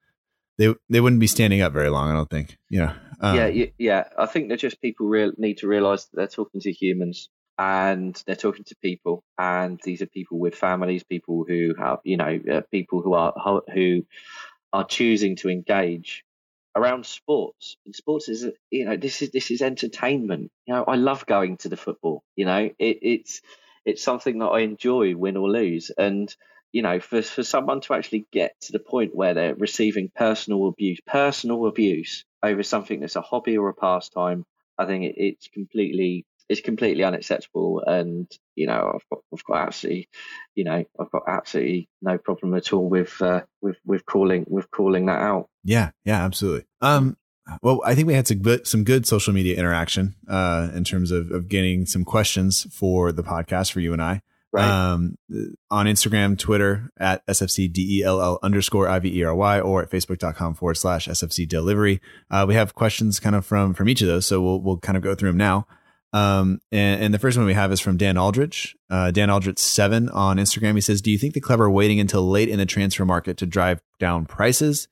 they they wouldn't be standing up very long, I don't think. You know, um, yeah, yeah. I think that just people real, need to realize that they're talking to humans and they're talking to people. And these are people with families, people who have, you know, uh, people who are who are choosing to engage around sports. And sports is, you know, this is this is entertainment. You know, I love going to the football. You know, it, it's it's something that I enjoy, win or lose. And you know, for for someone to actually get to the point where they're receiving personal abuse, personal abuse over something that's a hobby or a pastime, I think it, it's completely it's completely unacceptable. And you know, I've got I've got absolutely, you know, I've got absolutely no problem at all with uh, with with calling with calling that out. Yeah, yeah, absolutely. Um, well, I think we had some good some good social media interaction uh, in terms of of getting some questions for the podcast for you and I. Right. Um, on Instagram, Twitter at S F C D E L L underscore I V E R Y or at facebook.com forward slash S F C delivery. Uh, we have questions kind of from, from each of those. So we'll, we'll kind of go through them now. Um, and, and the first one we have is from Dan Aldridge, uh, Dan Aldridge seven on Instagram. He says, do you think the club are waiting until late in the transfer market to drive down prices?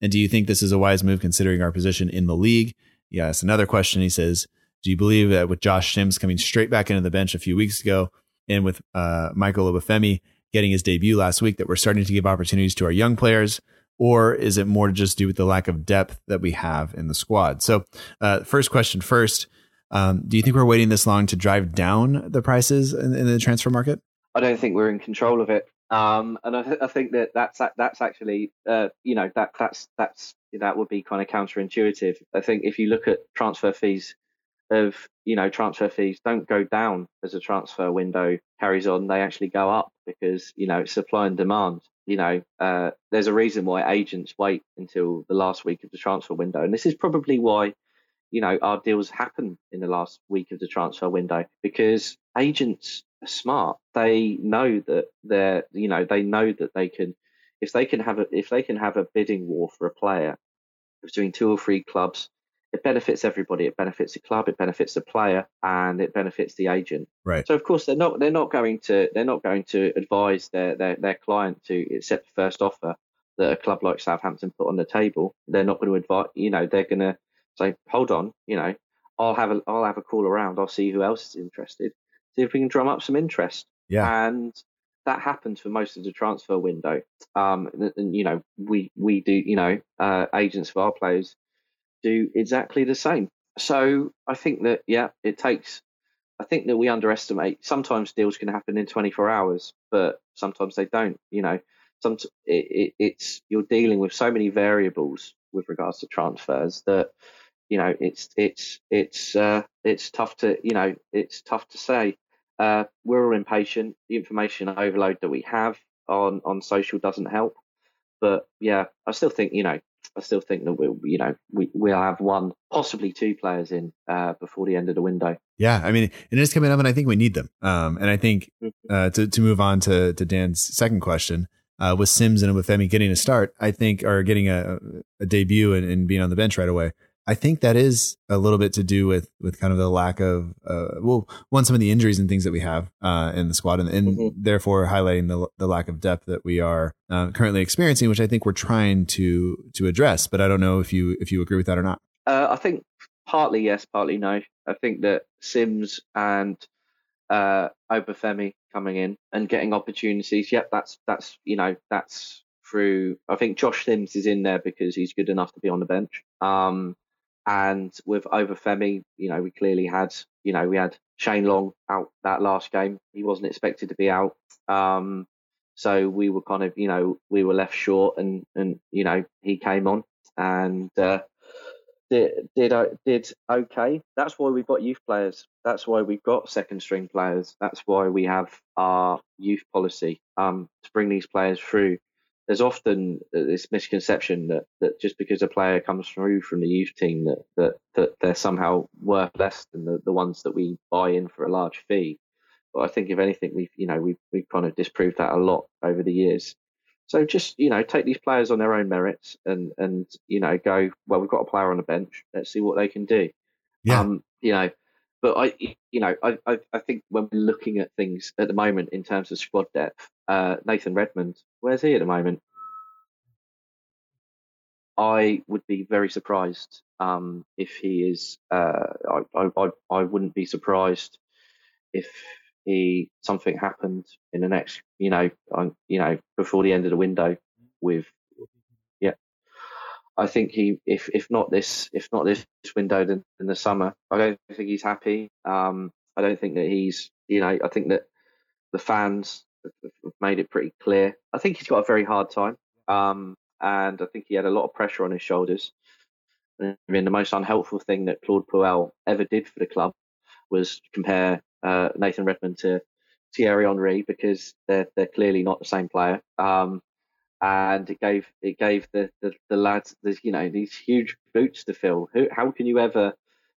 And do you think this is a wise move considering our position in the league? Yes. Another question. He says, do you believe that with Josh Sims coming straight back into the bench a few weeks ago and with uh, Michael Obafemi getting his debut last week, that we're starting to give opportunities to our young players? Or is it more to just do with the lack of depth that we have in the squad? So uh, first question first, um, do you think we're waiting this long to drive down the prices in, in the transfer market? I don't think we're in control of it. Um, and I, th- I think that that's, that's actually, uh, you know, that that's, that's, that would be kind of counterintuitive. I think if you look at transfer fees of, you know, transfer fees don't go down as a transfer window carries on. They actually go up because, you know, it's supply and demand. You know, uh, there's a reason why agents wait until the last week of the transfer window. And this is probably why, you know, our deals happen in the last week of the transfer window, because agents are smart. They know that they're, you know, they know that they can, if they can have a, if they can have a bidding war for a player between two or three clubs, it benefits everybody. It benefits the club, it benefits the player, and it benefits the agent. Right. So of course they're not they're not going to they're not going to advise their, their, their client to accept the first offer that a club like Southampton put on the table. They're not going to advise, you know, they're going to say, hold on, you know, I'll have a I'll have a call around. I'll see who else is interested. See if we can drum up some interest. Yeah. And that happens for most of the transfer window. Um, and, and you know, we we do, you know, uh, agents of our players do exactly the same. So I think that, yeah, it takes, I think that we underestimate. Sometimes deals can happen in twenty-four hours, but sometimes they don't, you know, some, it, it, it's, you're dealing with so many variables with regards to transfers that, you know, it's, it's, it's, uh, it's tough to, you know, it's tough to say. Uh, we're all impatient. The information overload that we have on, on social doesn't help. But yeah, I still think, you know, I still think that we'll, you know, we, we'll have one, possibly two players in uh, before the end of the window. Yeah. I mean, it is coming up and I think we need them. Um, and I think uh, to, to move on to, to Dan's second question, uh, with Sims and with Femi getting a start, I think, or getting a, a debut and, and being on the bench right away, I think that is a little bit to do with, with kind of the lack of, uh, well, one, some of the injuries and things that we have uh, in the squad and, and mm-hmm. therefore highlighting the the lack of depth that we are uh, currently experiencing, which I think we're trying to, to address, but I don't know if you, if you agree with that or not. Uh, I think partly yes, partly no. I think that Sims and uh, Obafemi coming in and getting opportunities. Yep. That's, that's, you know, that's through, I think Josh Sims is in there because he's good enough to be on the bench. Um, And with Obafemi, you know, we clearly had, you know, we had Shane Long out that last game. He wasn't expected to be out. Um, so we were kind of, you know, we were left short and, and you know, he came on and uh, did, did did okay. That's why we've got youth players. That's why we've got second string players. That's why we have our youth policy um, to bring these players through. There's often this misconception that, that just because a player comes through from the youth team that, that, that they're somehow worth less than the, the ones that we buy in for a large fee. But I think if anything, we've, you know, we've, we've kind of disproved that a lot over the years. So just, you know, take these players on their own merits and, and, you know, go, well, we've got a player on the bench. Let's see what they can do. Yeah. Um, you know, but I, you know, I, I, I think when we're looking at things at the moment in terms of squad depth, uh, Nathan Redmond, where's he at the moment? I would be very surprised um, if he is. Uh, I, I, I wouldn't be surprised if he something happened in the next, you know, um, you know, before the end of the window. With, yeah, I think he, if if not this, if not this window, then in the summer. I don't think he's happy. Um, I don't think that he's, you know, I think that the fans have made it pretty clear. I think he's got a very hard time. Um. And I think he had a lot of pressure on his shoulders. I mean, the most unhelpful thing that Claude Puel ever did for the club was compare uh, Nathan Redmond to Thierry Henry because they're they're clearly not the same player. Um, and it gave it gave the, the, the lads, the, you know, these huge boots to fill. Who, how can you ever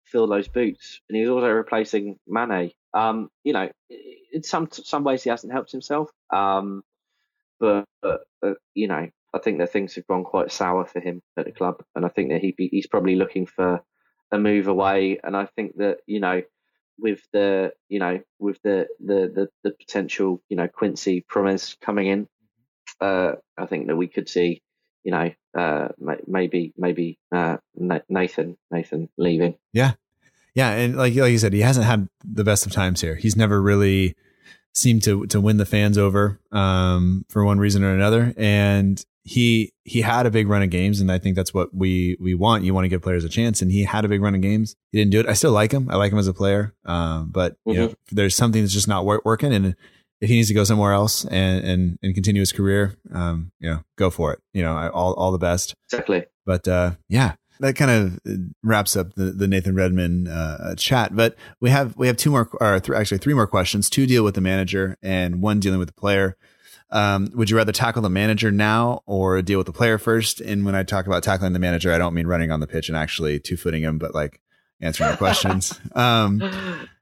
fill those boots? And he's also replacing Mané. Um, you know, in some some ways he hasn't helped himself. Um, but, but uh, you know. I think that things have gone quite sour for him at the club, and I think that he'd be, he's probably looking for a move away. And I think that, you know, with the you know with the the the, the potential, you know, Quincy Promes coming in, uh, I think that we could see, you know, uh, maybe maybe uh, Nathan Nathan leaving. Yeah, yeah, and like like you said, he hasn't had the best of times here. He's never really seemed to to win the fans over um, for one reason or another, and he he had a big run of games, and I think that's what we we want. You want to give players a chance, and he had a big run of games. He didn't do it. I still like him. I like him as a player, um, but mm-hmm. you know, there's something that's just not working, and if he needs to go somewhere else and, and, and continue his career, um, you know, go for it. You know, I, all all the best. Exactly. But uh, yeah, that kind of wraps up the, the Nathan Redmond uh, chat. But we have we have two more, or th- actually three more questions. Two deal with the manager and one dealing with the player. Um, would you rather tackle the manager now or deal with the player first? And when I talk about tackling the manager, I don't mean running on the pitch and actually two-footing him, but like answering their questions. Um,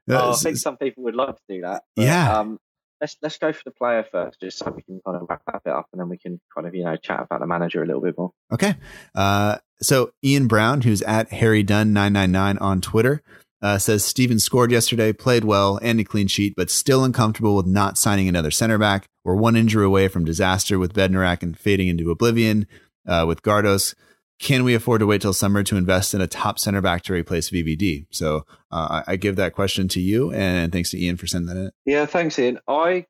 well, I think some people would love to do that. But, yeah. Um, Let's let's go for the player first, just so we can kind of wrap that bit up, and then we can kind of, you know, chat about the manager a little bit more. Okay. Uh, so Ian Brown, who's at Harry Dunn nine nine nine on Twitter, uh, says Stevens scored yesterday, played well, and a clean sheet, but still uncomfortable with not signing another center back. We're one injury away from disaster with Bednarek and fading into oblivion uh, with Gardos. Can we afford to wait till summer to invest in a top center back to replace V V D? So uh, I give that question to you, and thanks to Ian for sending that in. Yeah, thanks, Ian. I,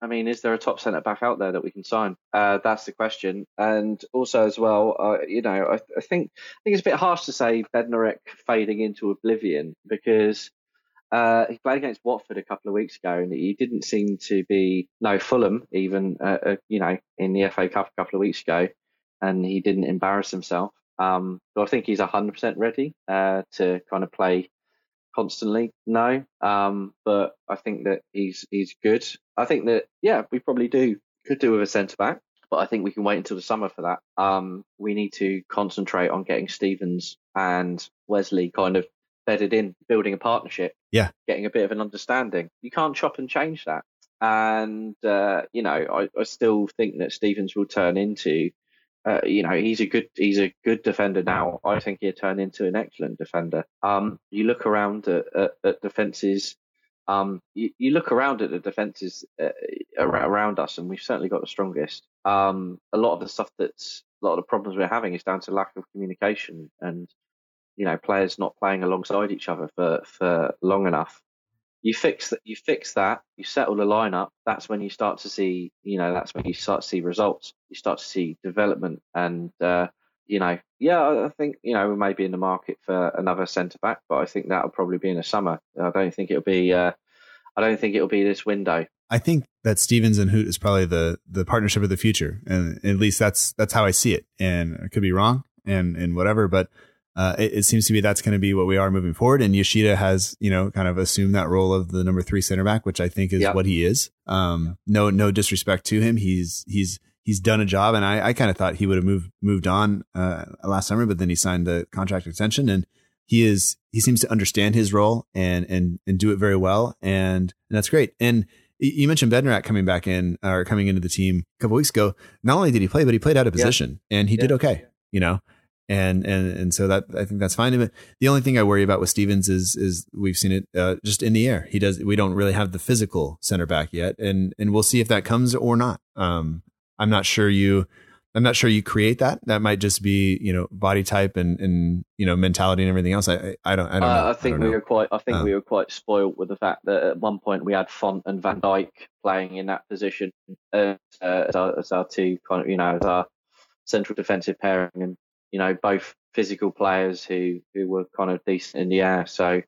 I mean, is there a top center back out there that we can sign? Uh, that's the question. And also as well, uh, you know, I, I think I think it's a bit harsh to say Bednarek fading into oblivion because uh, he played against Watford a couple of weeks ago, and he didn't seem to be no Fulham even, uh, you know, in the F A Cup a couple of weeks ago. And he didn't embarrass himself. Um, so I think he's one hundred percent ready uh, to kind of play constantly. No, um, but I think that he's he's good. I think that, yeah, we probably do could do with a centre-back, but I think we can wait until the summer for that. Um, we need to concentrate on getting Stevens and Wesley kind of bedded in, building a partnership, yeah, getting a bit of an understanding. You can't chop and change that. And, uh, you know, I, I still think that Stevens will turn into... Uh, you know, he's a good he's a good defender now. I think he'll turn into an excellent defender. Um, you look around at, at, at defences. Um, you, you look around at the defences uh, around us, and we've certainly got the strongest. Um, a lot of the stuff that's a lot of the problems we're having is down to lack of communication, and you know, players not playing alongside each other for, for long enough. You fix that. You fix that. You settle the lineup. That's when you start to see, you know, that's when you start to see results. You start to see development, and uh, you know, yeah, I think you know we may be in the market for another centre back, but I think that'll probably be in the summer. I don't think it'll be. Uh, I don't think it'll be this window. I think that Stevens and Hoedt is probably the the partnership of the future, and at least that's that's how I see it. And I could be wrong, and and whatever, but. Uh, it, it seems to be that's going to be what we are moving forward. And Yoshida has, you know, kind of assumed that role of the number three center back, which I think is yep. what he is. Um, no, no disrespect to him. He's he's he's done a job. And I, I kind of thought he would have moved moved on uh, last summer, but then he signed the contract extension. And he is he seems to understand his role and and and do it very well. And, and that's great. And you mentioned Bednarek coming back in or coming into the team a couple of weeks ago. Not only did he play, but he played out of position yeah. and he yeah. did OK, you know. And, and, and so that, I think that's fine. But the only thing I worry about with Stevens is, is we've seen it uh, just in the air. He does, we don't really have the physical center back yet. And, and we'll see if that comes or not. Um, I'm not sure you, I'm not sure you create that. That might just be, you know, body type and, and, you know, mentality and everything else. I, I don't, I don't know. Uh, I think I we know. were quite, I think um, we were quite spoiled with the fact that at one point we had Font and Van Dijk playing in that position as, uh, as, our, as our two kind of, you know, as our central defensive pairing and, you know, both physical players who, who were kind of decent in the air. So,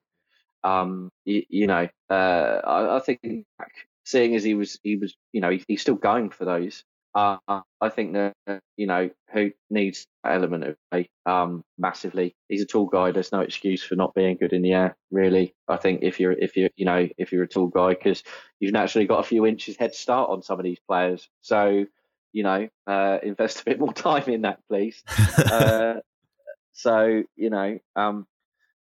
um, you, you know, uh, I, I think seeing as he was, he was, you know, he, he's still going for those. Uh, I think that, you know, who needs that element of play um, massively. He's a tall guy. There's no excuse for not being good in the air, really. I think if you're, if you're, you know, if you're a tall guy, because you've naturally got a few inches head start on some of these players. So, you know, uh, invest a bit more time in that, please. uh, so, you know, um,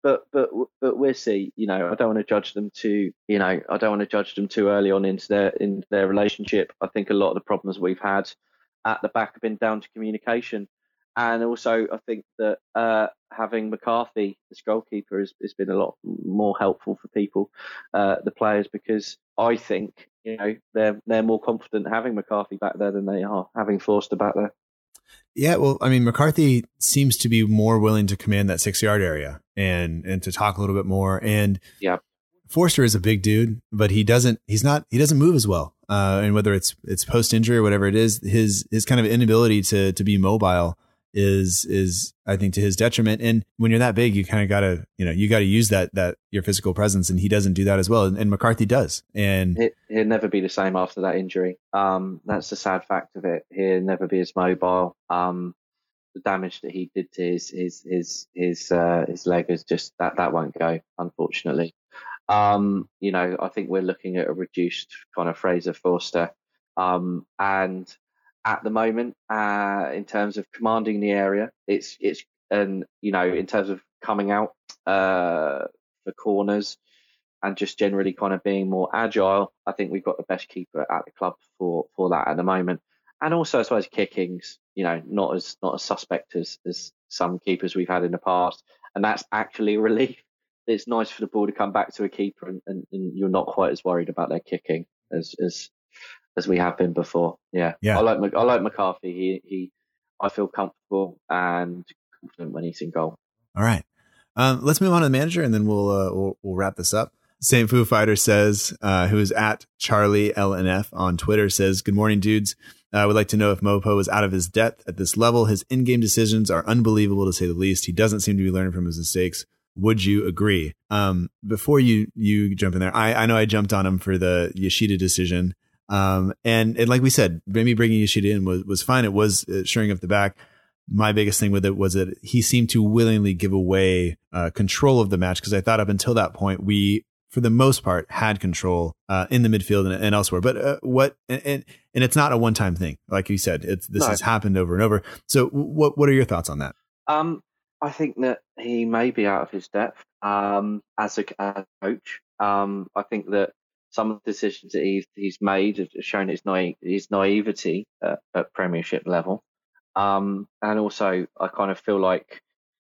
but, but, but we'll see, you know, I don't want to judge them too, you know, I don't want to judge them too early on into their, in their relationship. I think a lot of the problems we've had at the back have been down to communication. And also I think that, uh, having McCarthy as goalkeeper has, has been a lot more helpful for people, uh, the players, because I think, you know, they're they're more confident having McCarthy back there than they are having Forster back there. Yeah, well, I mean, McCarthy seems to be more willing to command that six-yard area and and to talk a little bit more. And yeah, Forster is a big dude, but he doesn't he's not he doesn't move as well. Uh, and whether it's it's post-injury or whatever it is, his his kind of inability to to be mobile is is I think to his detriment. And when you're that big, you kind of got to, you know, you got to use that that your physical presence, and he doesn't do that as well. And, and McCarthy does. And it, he'll never be the same after that injury. Um, that's the sad fact of it. He'll never be as mobile. Um, the damage that he did to his his his his uh, his leg is just that that won't go, unfortunately. Um, you know, I think we're looking at a reduced Conor Fraser Forster. Um, and at the moment, uh, in terms of commanding the area, it's it's and you know, in terms of coming out uh, for corners and just generally kind of being more agile, I think we've got the best keeper at the club for, for that at the moment. And also as well as kickings, you know, not as not as suspect as, as some keepers we've had in the past, and that's actually a relief. It's nice for the ball to come back to a keeper, and, and, and you're not quite as worried about their kicking as as. as we have been before. Yeah. yeah. I like I like McCarthy. He he I feel comfortable and confident when he's in goal. All right. Um, let's move on to the manager, and then we'll uh, we'll, we'll wrap this up. Saint Foo Fighter says, uh, who is at Charlie L N F on Twitter, says, "Good morning, dudes. I uh, would like to know if Mopo is out of his depth at this level. His in-game decisions are unbelievable, to say the least. He doesn't seem to be learning from his mistakes. Would you agree?" Um, before you you jump in there, I, I know I jumped on him for the Yoshida decision. Um, and, and like we said, maybe bringing Yoshida in was, was fine. It was uh, shoring up the back. My biggest thing with it was that he seemed to willingly give away uh, control of the match, because I thought up until that point, we, for the most part, had control uh, in the midfield and, and elsewhere. But uh, what and, and and it's not a one-time thing. Like you said, it's, this no. has happened over and over. So what what are your thoughts on that? Um, I think that he may be out of his depth um, as a, a coach. Um, I think that some of the decisions that he's, he's made have shown his, naive, his naivety at, at Premiership level. Um, and also, I kind of feel like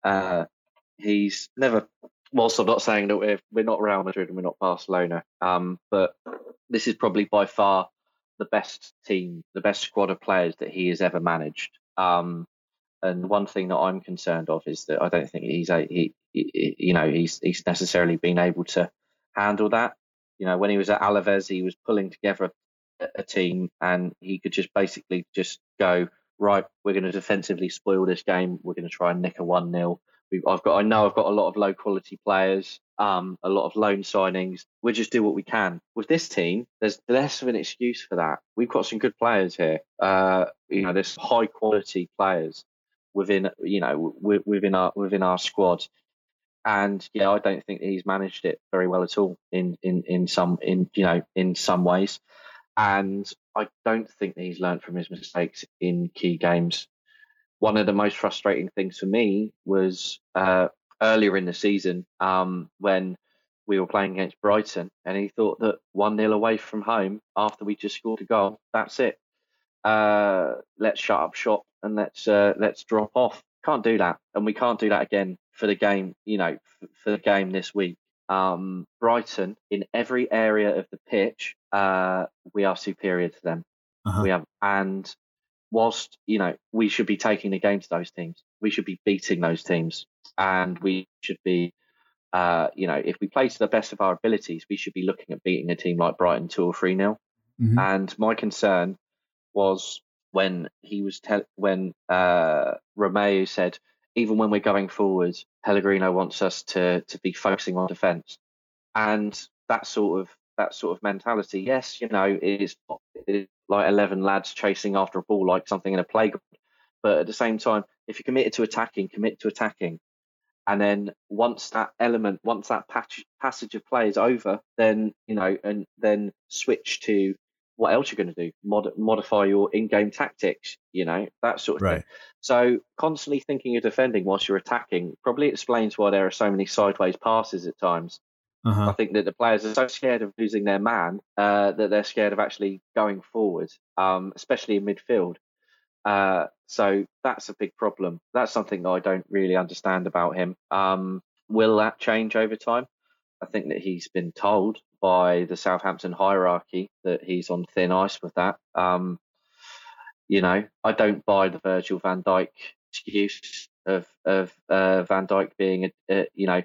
uh, he's never, whilst I'm not saying that we're, we're not Real Madrid and we're not Barcelona, um, but this is probably by far the best team, the best squad of players that he has ever managed. Um, and one thing that I'm concerned of is that I don't think he's, a, he, he, you know, he's, he's necessarily been able to handle that. You know, when he was at Alaves, he was pulling together a, a team, and he could just basically just go, right, we're going to defensively spoil this game. We're going to try and nick a one nil. We've, I've got, I know I've got a lot of low-quality players, um, a lot of loan signings. We'll just do what we can. With this team, there's less of an excuse for that. We've got some good players here. Uh, you know, there's high-quality players within, you know, w- within our within our squad. And yeah, I don't think that he's managed it very well at all in, in, in some in you know in some ways, and I don't think that he's learned from his mistakes in key games. One of the most frustrating things for me was uh, earlier in the season um, when we were playing against Brighton, and he thought that one nil away from home after we just scored a goal, that's it. Uh, let's shut up shop and let's uh, let's drop off. Can't do that, and we can't do that again. For the game, you know, for the game this week, um, Brighton, in every area of the pitch, uh, we are superior to them. Uh-huh. We have, and whilst you know we should be taking the game to those teams, we should be beating those teams, and we should be, uh, you know, if we play to the best of our abilities, we should be looking at beating a team like Brighton two or three nil. Mm-hmm. And my concern was when he was te- when uh, Romeu said, even when we're going forward, Pellegrino wants us to to be focusing on defence, and that sort of that sort of mentality. Yes, you know, it is, it is like eleven lads chasing after a ball like something in a playground. But at the same time, if you're committed to attacking, commit to attacking. And then once that element, once that patch, passage of play is over, then you know, and then switch to what else you're going to do, Mod- modify your in-game tactics, you know, that sort of right. thing. So constantly thinking of defending whilst you're attacking probably explains why there are so many sideways passes at times. Uh-huh. I think that the players are so scared of losing their man uh, that they're scared of actually going forward, um, especially in midfield. Uh, so that's a big problem. That's something that I don't really understand about him. Um, will that change over time? I think that he's been told by the Southampton hierarchy that he's on thin ice with that. Um, You know, I don't buy the Virgil van Dijk excuse of of uh, Van Dijk being, a, a, you know,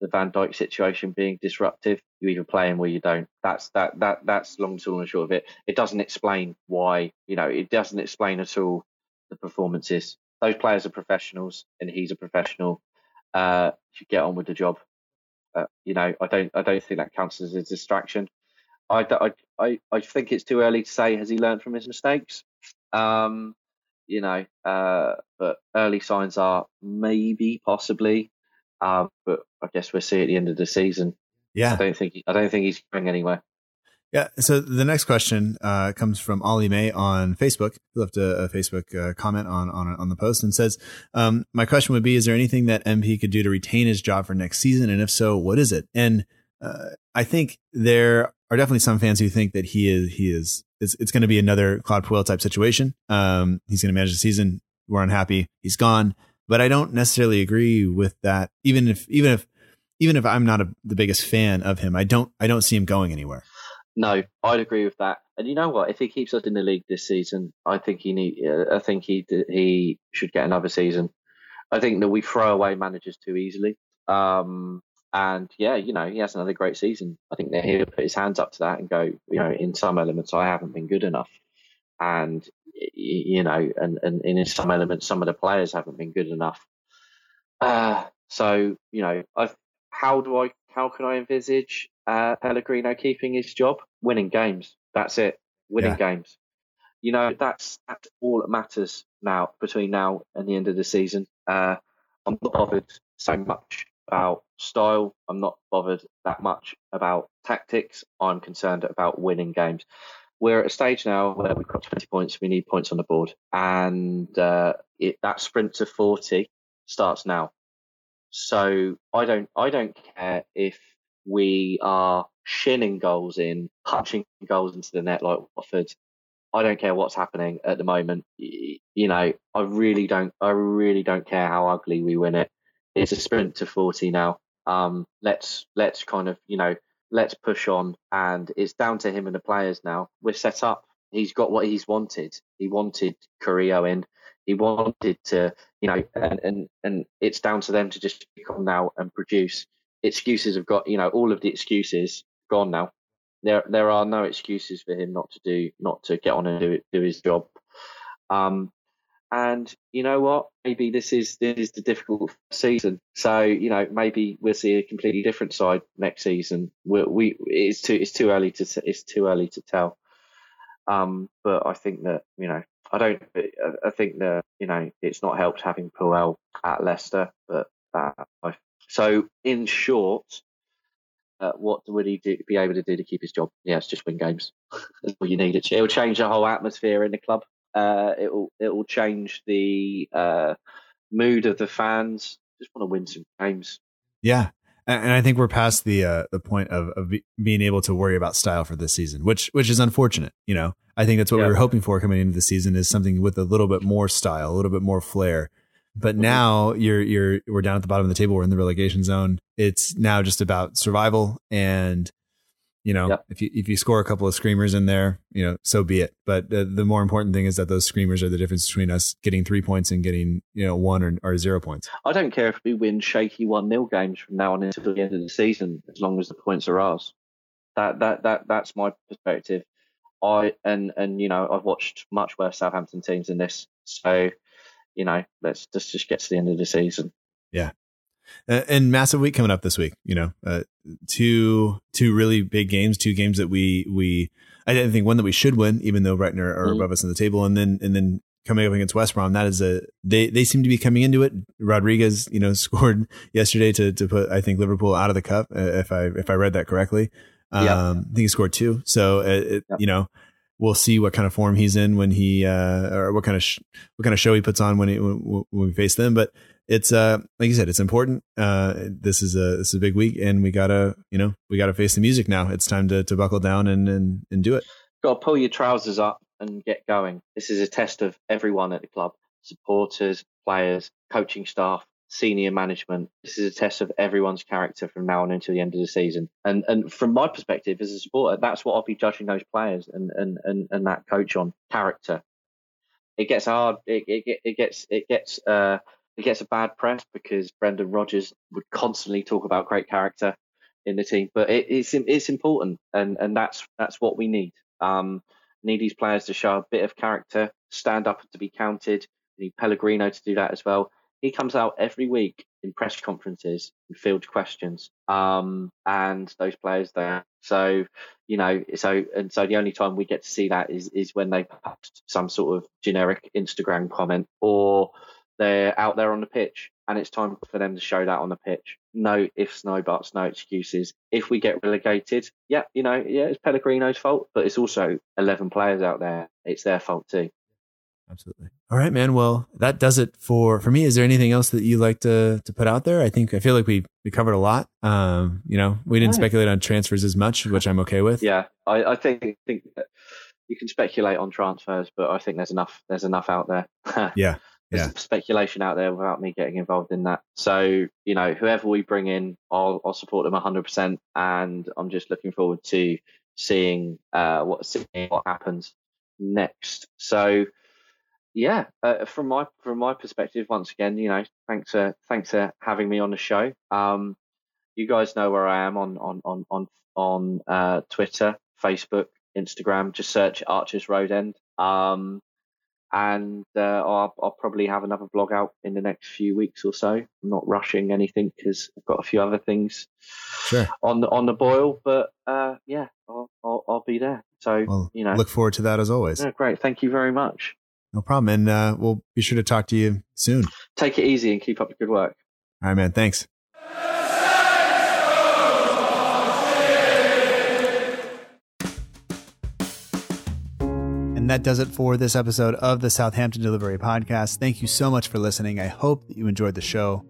the Van Dijk situation being disruptive. You either play him or you don't. That's that that that's long story and short of it. It doesn't explain why, you know, it doesn't explain at all the performances. Those players are professionals, and he's a professional. Uh, should get on with the job. Uh, you know, I don't I don't think that counts as a distraction. I, I, I think it's too early to say has he learned from his mistakes. Um, you know, uh, but early signs are maybe, possibly, uh, but I guess we'll see at the end of the season. Yeah, I don't think he, I don't think he's going anywhere. Yeah. So the next question uh, comes from Ollie May on Facebook, who left a, a Facebook uh, comment on, on on the post and says, um, "My question would be: is there anything that M P could do to retain his job for next season, and if so, what is it?" And uh, I think there are definitely some fans who think that he is he is it's, it's going to be another Claude Puel type situation. Um, he's going to manage the season. We're unhappy. He's gone. But I don't necessarily agree with that. Even if even if even if I'm not a, the biggest fan of him, I don't I don't see him going anywhere. No, I'd agree with that. And you know what? If he keeps us in the league this season, I think he need. I think he he should get another season. I think that we throw away managers too easily. Um, And yeah, you know, he has another great season. I think that he'll put his hands up to that and go, you know, in some elements, I haven't been good enough. And, you know, and, and in some elements, some of the players haven't been good enough. Uh, so, you know, I've, how do I, how can I envisage uh, Pellegrino keeping his job? Winning games. That's it. Winning yeah. games. You know, that's, that's all that matters now between now and the end of the season. Uh, I'm not bothered so much about style. I'm not bothered that much about tactics. I'm concerned about winning games. We're at a stage now where we've got twenty points. We need points on the board. And uh, it, that sprint to forty starts now. So I don't I don't care if we are shinning goals in, punching goals into the net like Watford. I don't care what's happening at the moment. You know, I really don't I really don't care how ugly we win it. It's a sprint to forty now. Um, let's let's kind of, you know, let's push on. And it's down to him and the players now. We're set up. He's got what he's wanted. He wanted Carrillo in. He wanted to, you know, and, and, and it's down to them to just come now and produce. Excuses have got, you know, all of the excuses gone now. There there are no excuses for him not to do, not to get on and do, do his job. Um, And you know what? Maybe this is this is the difficult season. So you know, maybe we'll see a completely different side next season. We, we it's too it's too early to it's too early to tell. Um, but I think that you know, I don't. I think that you know, it's not helped having Puel at Leicester. But uh, so in short, uh, what would he do, be able to do to keep his job? Yeah, it's just win games. That's all you need. It will change the whole atmosphere in the club. Uh, it will it will change the uh, mood of the fans. Just want to win some games. Yeah, and, and I think we're past the uh, the point of, of be, being able to worry about style for this season, which which is unfortunate. You know, I think that's what yeah. we were hoping for coming into the season is something with a little bit more style, a little bit more flair. But mm-hmm. now you're you're we're down at the bottom of the table. We're in the relegation zone. It's now just about survival and. You know, yep. if you if you score a couple of screamers in there, you know, so be it. But the, the more important thing is that those screamers are the difference between us getting three points and getting, you know, one or, or zero points. I don't care if we win shaky one nil games from now on until the end of the season, as long as the points are ours. That that that that's my perspective. I and and you know, I've watched much worse Southampton teams than this. So, you know, let's just just get to the end of the season. Yeah. And massive week coming up this week, you know, uh, two two really big games, two games that we we I didn't think one that we should win, even though Brighton are, are mm-hmm. above us on the table. And then and then coming up against West Brom, that is a they, they seem to be coming into it. Rodriguez, you know, scored yesterday to to put, I think, Liverpool out of the cup, uh, if I if I read that correctly. Um, yeah. I think he scored two. So, it, yeah. you know. We'll see what kind of form he's in when he, uh, or what kind of sh- what kind of show he puts on when, he, when we face them. But it's, uh, like you said, it's important. Uh, this is a this is a big week, and we gotta, you know, we gotta face the music now. It's time to, to buckle down and, and and do it. Gotta pull your trousers up and get going. This is a test of everyone at the club: supporters, players, coaching staff, senior management. This is a test of everyone's character from now on until the end of the season. And and from my perspective as a supporter, that's what I'll be judging those players and and and, and that coach on: character. it gets hard. It it, it gets it gets uh, it gets a bad press because Brendan Rodgers would constantly talk about great character in the team, but it, it's it's important, and, and that's that's what we need. Um, need these players to show a bit of character, stand up to be counted. We need Pellegrino to do that as well. He comes out every week in press conferences and field questions, um, and those players there. So, you know, so and so the only time we get to see that is is when they post some sort of generic Instagram comment, or they're out there on the pitch, and it's time for them to show that on the pitch. No ifs, no buts, no excuses. If we get relegated, yeah, you know, yeah, it's Pellegrino's fault, but it's also eleven players out there. It's their fault too. Absolutely. All right, man. Well, that does it for, for me. Is there anything else that you like to, to put out there? I think, I feel like we, we covered a lot. Um, you know, we didn't right. speculate on transfers as much, which I'm okay with. Yeah. I, I think, think that you can speculate on transfers, but I think there's enough, there's enough out there. yeah. There's yeah. speculation out there without me getting involved in that. So, you know, whoever we bring in, I'll, I'll support them a hundred percent. And I'm just looking forward to seeing, uh, what, seeing what happens next. So, Yeah, uh, from my from my perspective, once again, you know, thanks for uh, thanks for uh, having me on the show. Um, you guys know where I am on on on on on uh, Twitter, Facebook, Instagram. Just search Archers Road End. Um, and uh, I'll, I'll probably have another blog out in the next few weeks or so. I'm not rushing anything because I've got a few other things sure. on the on the boil. But uh, yeah, I'll, I'll I'll be there. So well, you know, look forward to that as always. Yeah, great, thank you very much. No problem. And uh, we'll be sure to talk to you soon. Take it easy and keep up the good work. All right, man. Thanks. And that does it for this episode of the Southampton Delivery Podcast. Thank you so much for listening. I hope that you enjoyed the show.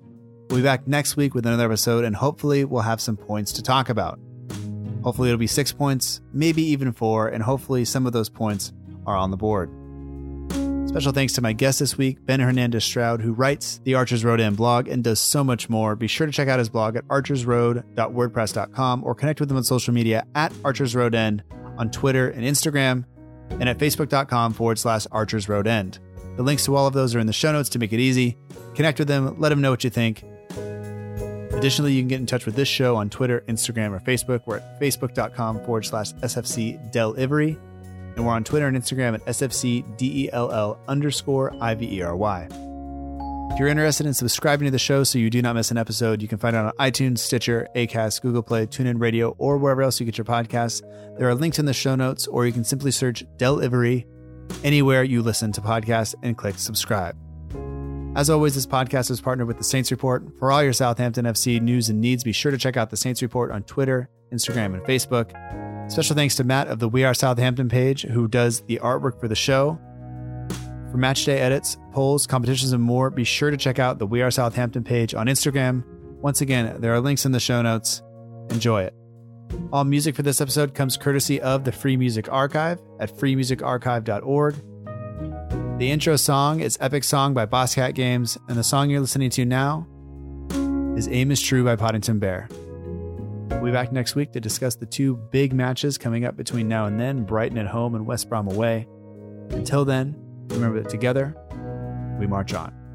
We'll be back next week with another episode, and hopefully we'll have some points to talk about. Hopefully it'll be six points, maybe even four, and hopefully some of those points are on the board. Special thanks to my guest this week, Ben Hernandez-Stroud, who writes the Archers Road End blog and does so much more. Be sure to check out his blog at archers road dot wordpress dot com or connect with him on social media at Archers Road End on Twitter and Instagram and at facebook.com forward slash Archers Road End. The links to all of those are in the show notes to make it easy. Connect with them. Let them know what you think. Additionally, you can get in touch with this show on Twitter, Instagram, or Facebook. We're at facebook.com forward slash SFC Delivery. And we're on Twitter and Instagram at SFCDELL underscore IVERY. If you're interested in subscribing to the show so you do not miss an episode, you can find it on iTunes, Stitcher, Acast, Google Play, TuneIn Radio, or wherever else you get your podcasts. There are links in the show notes, or you can simply search Delivery anywhere you listen to podcasts and click subscribe. As always, this podcast is partnered with The Saints Report. For all your Southampton F C news and needs, be sure to check out The Saints Report on Twitter, Instagram, and Facebook. Special thanks to Matt of the We Are Southampton page, who does the artwork for the show. For match day edits, polls, competitions, and more, be sure to check out the We Are Southampton page on Instagram. Once again, there are links in the show notes. Enjoy it. All music for this episode comes courtesy of the Free Music Archive at free music archive dot org. The intro song is Epic Song by Bosscat Games, and the song you're listening to now is Aim Is True by Paddington Bear. We'll be back next week to discuss the two big matches coming up between now and then, Brighton at home and West Brom away. Until then, remember that together, we march on.